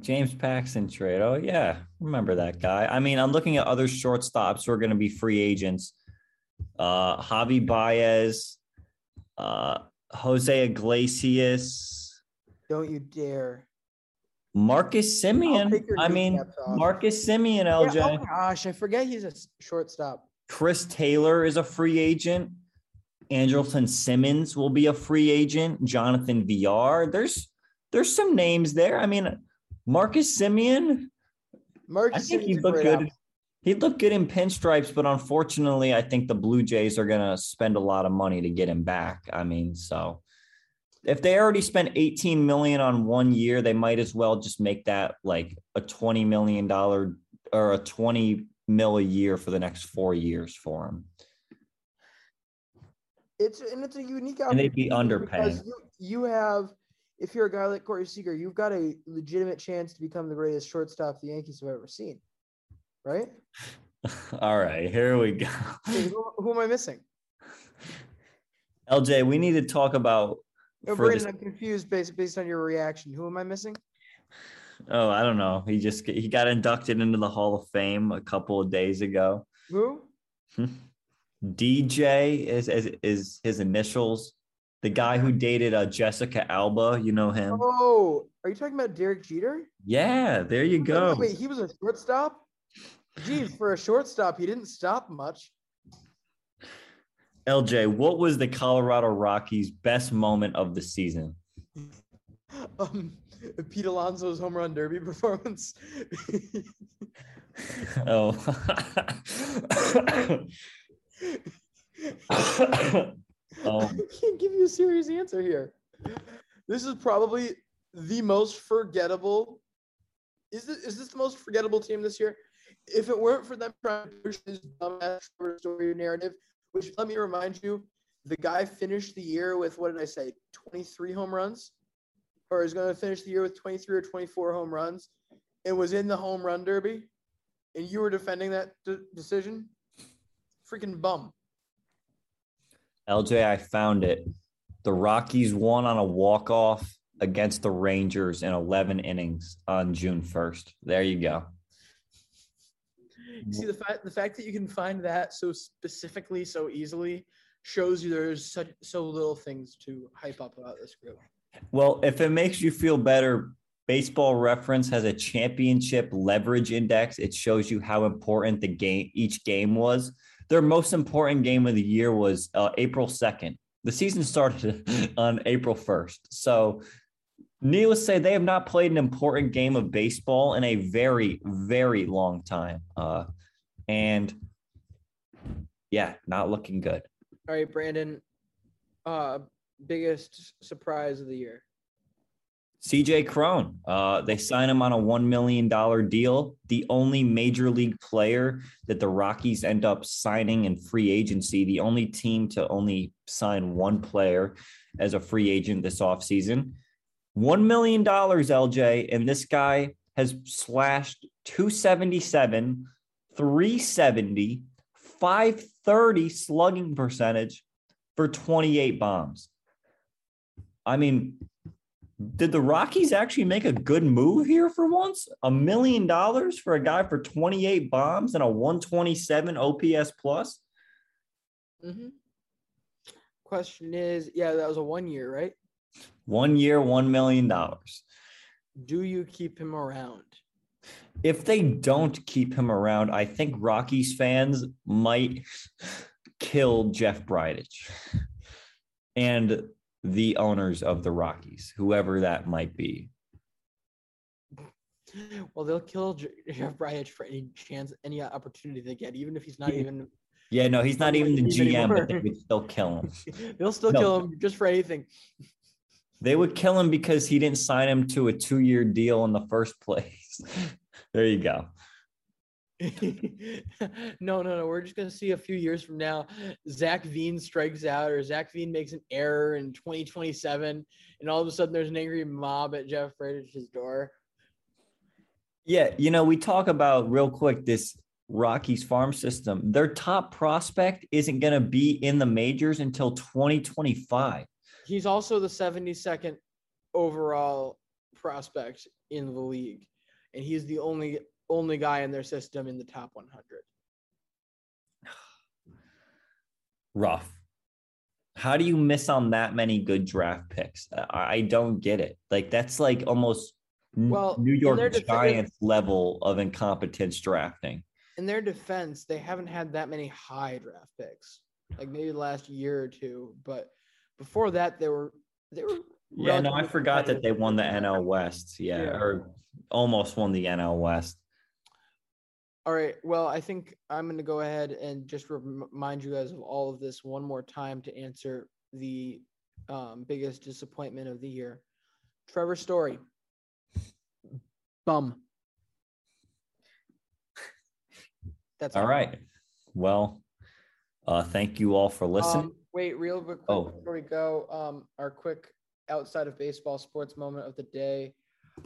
James Paxton trade. Oh yeah, remember that guy. I mean, I'm looking at other shortstops who are going to be free agents. Uh, Javi Baez, uh, Jose Iglesias. Don't you dare. Marcus Semien. I mean, Marcus Semien, L J. Yeah, oh gosh, I forget he's a shortstop. Chris Taylor is a free agent. Andrelton Simmons will be a free agent. Jonathan V R. There's there's some names there. I mean, Marcus Semien. Marcus I think Simmons he looked good. Option. He looked good in pinstripes, but unfortunately, I think the Blue Jays are going to spend a lot of money to get him back. I mean, so if they already spent eighteen million dollars on one year, they might as well just make that like a twenty million dollars or a twenty mil a year for the next four years for him. It's and it's a unique opportunity. And they'd be underpaying. You, you have, if you're a guy like Corey Seager, you've got a legitimate chance to become the greatest shortstop the Yankees have ever seen. Right? All right, here we go. Hey, who, who am I missing? L J, we need to talk about... No, Brandon, this... I'm confused based, based on your reaction. Who am I missing? Oh, I don't know. He just he got inducted into the Hall of Fame a couple of days ago. Who? D J is, is, is his initials. The guy who dated uh, Jessica Alba, you know him. Oh, are you talking about Derek Jeter? Yeah, there you go. Wait, wait, he was a shortstop? Geez, for a shortstop, he didn't stop much. L J, what was the Colorado Rockies' best moment of the season? Um, Pete Alonso's home run derby performance. Oh. Oh. I can't give you a serious answer here. This is probably the most forgettable. Is this, is this the most forgettable team this year? If it weren't for them trying to push this dumbass story narrative, which let me remind you, the guy finished the year with, what did I say, twenty-three home runs? Or is going to finish the year with twenty-three or twenty-four home runs and was in the home run derby, and you were defending that de- decision? Freaking bum. L J, I found it. The Rockies won on a walk-off against the Rangers in eleven innings on June first. There you go. See, the fact the fact that you can find that so specifically, so easily, shows you there's such so little things to hype up about this group. Well, if it makes you feel better, Baseball Reference has a championship leverage index. It shows you how important the game, each game was. Their most important game of the year was uh, April second. The season started on April first. So, needless to say, they have not played an important game of baseball in a very, very long time. Uh, and, yeah, not looking good. All right, Brandon, uh, biggest surprise of the year? C J Cron. Uh, they signed him on a one million dollars deal. The only major league player that the Rockies end up signing in free agency, the only team to only sign one player as a free agent this offseason. one million dollars, L J, and this guy has slashed two seventy-seven, three seventy, five thirty slugging percentage for twenty-eight bombs. I mean, did the Rockies actually make a good move here for once? A million dollars for a guy for twenty-eight bombs and a one twenty-seven O P S plus? Mm-hmm. Question is, yeah, that was a one year, right? One year, one million dollars. Do you keep him around? If they don't keep him around, I think Rockies fans might kill Jeff Breidich and the owners of the Rockies, whoever that might be. Well, they'll kill Jeff Breidich for any chance, any opportunity they get, even if he's not even... Yeah, no, he's not even the G M, but they would still kill him. They'll still no. kill him just for anything. They would kill him because he didn't sign him to a two-year deal in the first place. There you go. no, no, no. We're just going to see a few years from now, Zach Veen strikes out or Zach Veen makes an error in twenty twenty-seven, and all of a sudden there's an angry mob at Jeff Breidich's door. Yeah, you know, we talk about real quick this Rockies farm system. Their top prospect isn't going to be in the majors until twenty twenty-five. He's also the seventy-second overall prospect in the league, and he's the only only guy in their system in the top one hundred. Rough. How do you miss on that many good draft picks? I don't get it. Like, that's like almost well, New York Giants level of incompetence drafting. In their defense, they haven't had that many high draft picks, like maybe the last year or two, but before that, they were they were. Yeah, no, I forgot that they won the N L West. Yeah, yeah, or almost won the N L West. All right. Well, I think I'm going to go ahead and just remind you guys of all of this one more time to answer the um, biggest disappointment of the year. Trevor Story. Bum. That's all right. Mind. Well, uh, thank you all for listening. Um, wait, real quick oh. before we go, um, our quick outside of baseball sports moment of the day.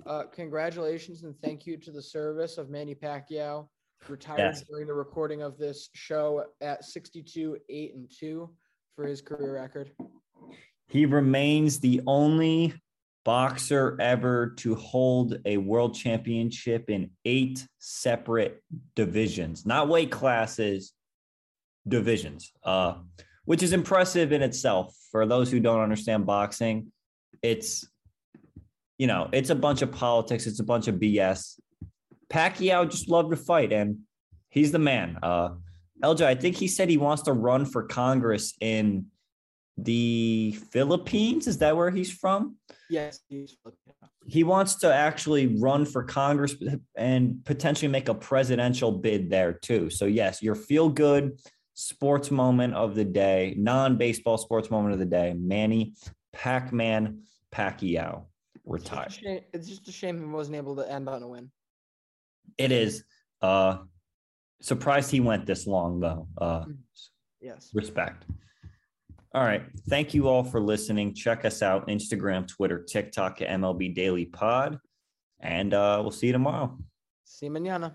Uh, congratulations and thank you to the service of Manny Pacquiao, retired yes. during the recording of this show at sixty-two, eight, and two for his career record. He remains the only boxer ever to hold a world championship in eight separate divisions, not weight classes, divisions, uh, which is impressive in itself. For those who don't understand boxing, it's, you know, it's a bunch of politics. It's a bunch of B S. Pacquiao just loved to fight, and he's the man. Uh, L J, I think he said he wants to run for Congress in the Philippines. Is that where he's from? Yes, he's Filipino. He wants to actually run for Congress and potentially make a presidential bid there too. So yes, your feel-good sports moment of the day, non-baseball sports moment of the day, Manny Pac-Man Pacquiao retired. It's just a shame he wasn't able to end on a win. It is. Uh, surprised he went this long though. Uh, yes. Respect. All right. Thank you all for listening. Check us out. Instagram, Twitter, TikTok, at M L B Daily Pod. And uh, we'll see you tomorrow. See you mañana.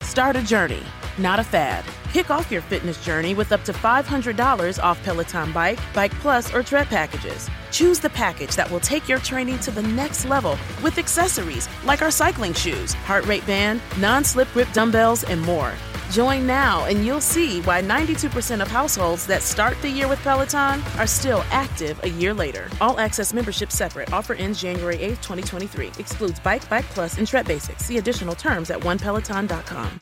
Start a journey, not a fad. Kick off your fitness journey with up to five hundred dollars off Peloton Bike, Bike Plus, or Tread packages. Choose the package that will take your training to the next level with accessories like our cycling shoes, heart rate band, non-slip grip dumbbells, and more. Join now and you'll see why ninety-two percent of households that start the year with Peloton are still active a year later. All access membership separate. Offer ends January eighth, twenty twenty-three. Excludes Bike, Bike Plus, and Tread Basics. See additional terms at one peloton dot com.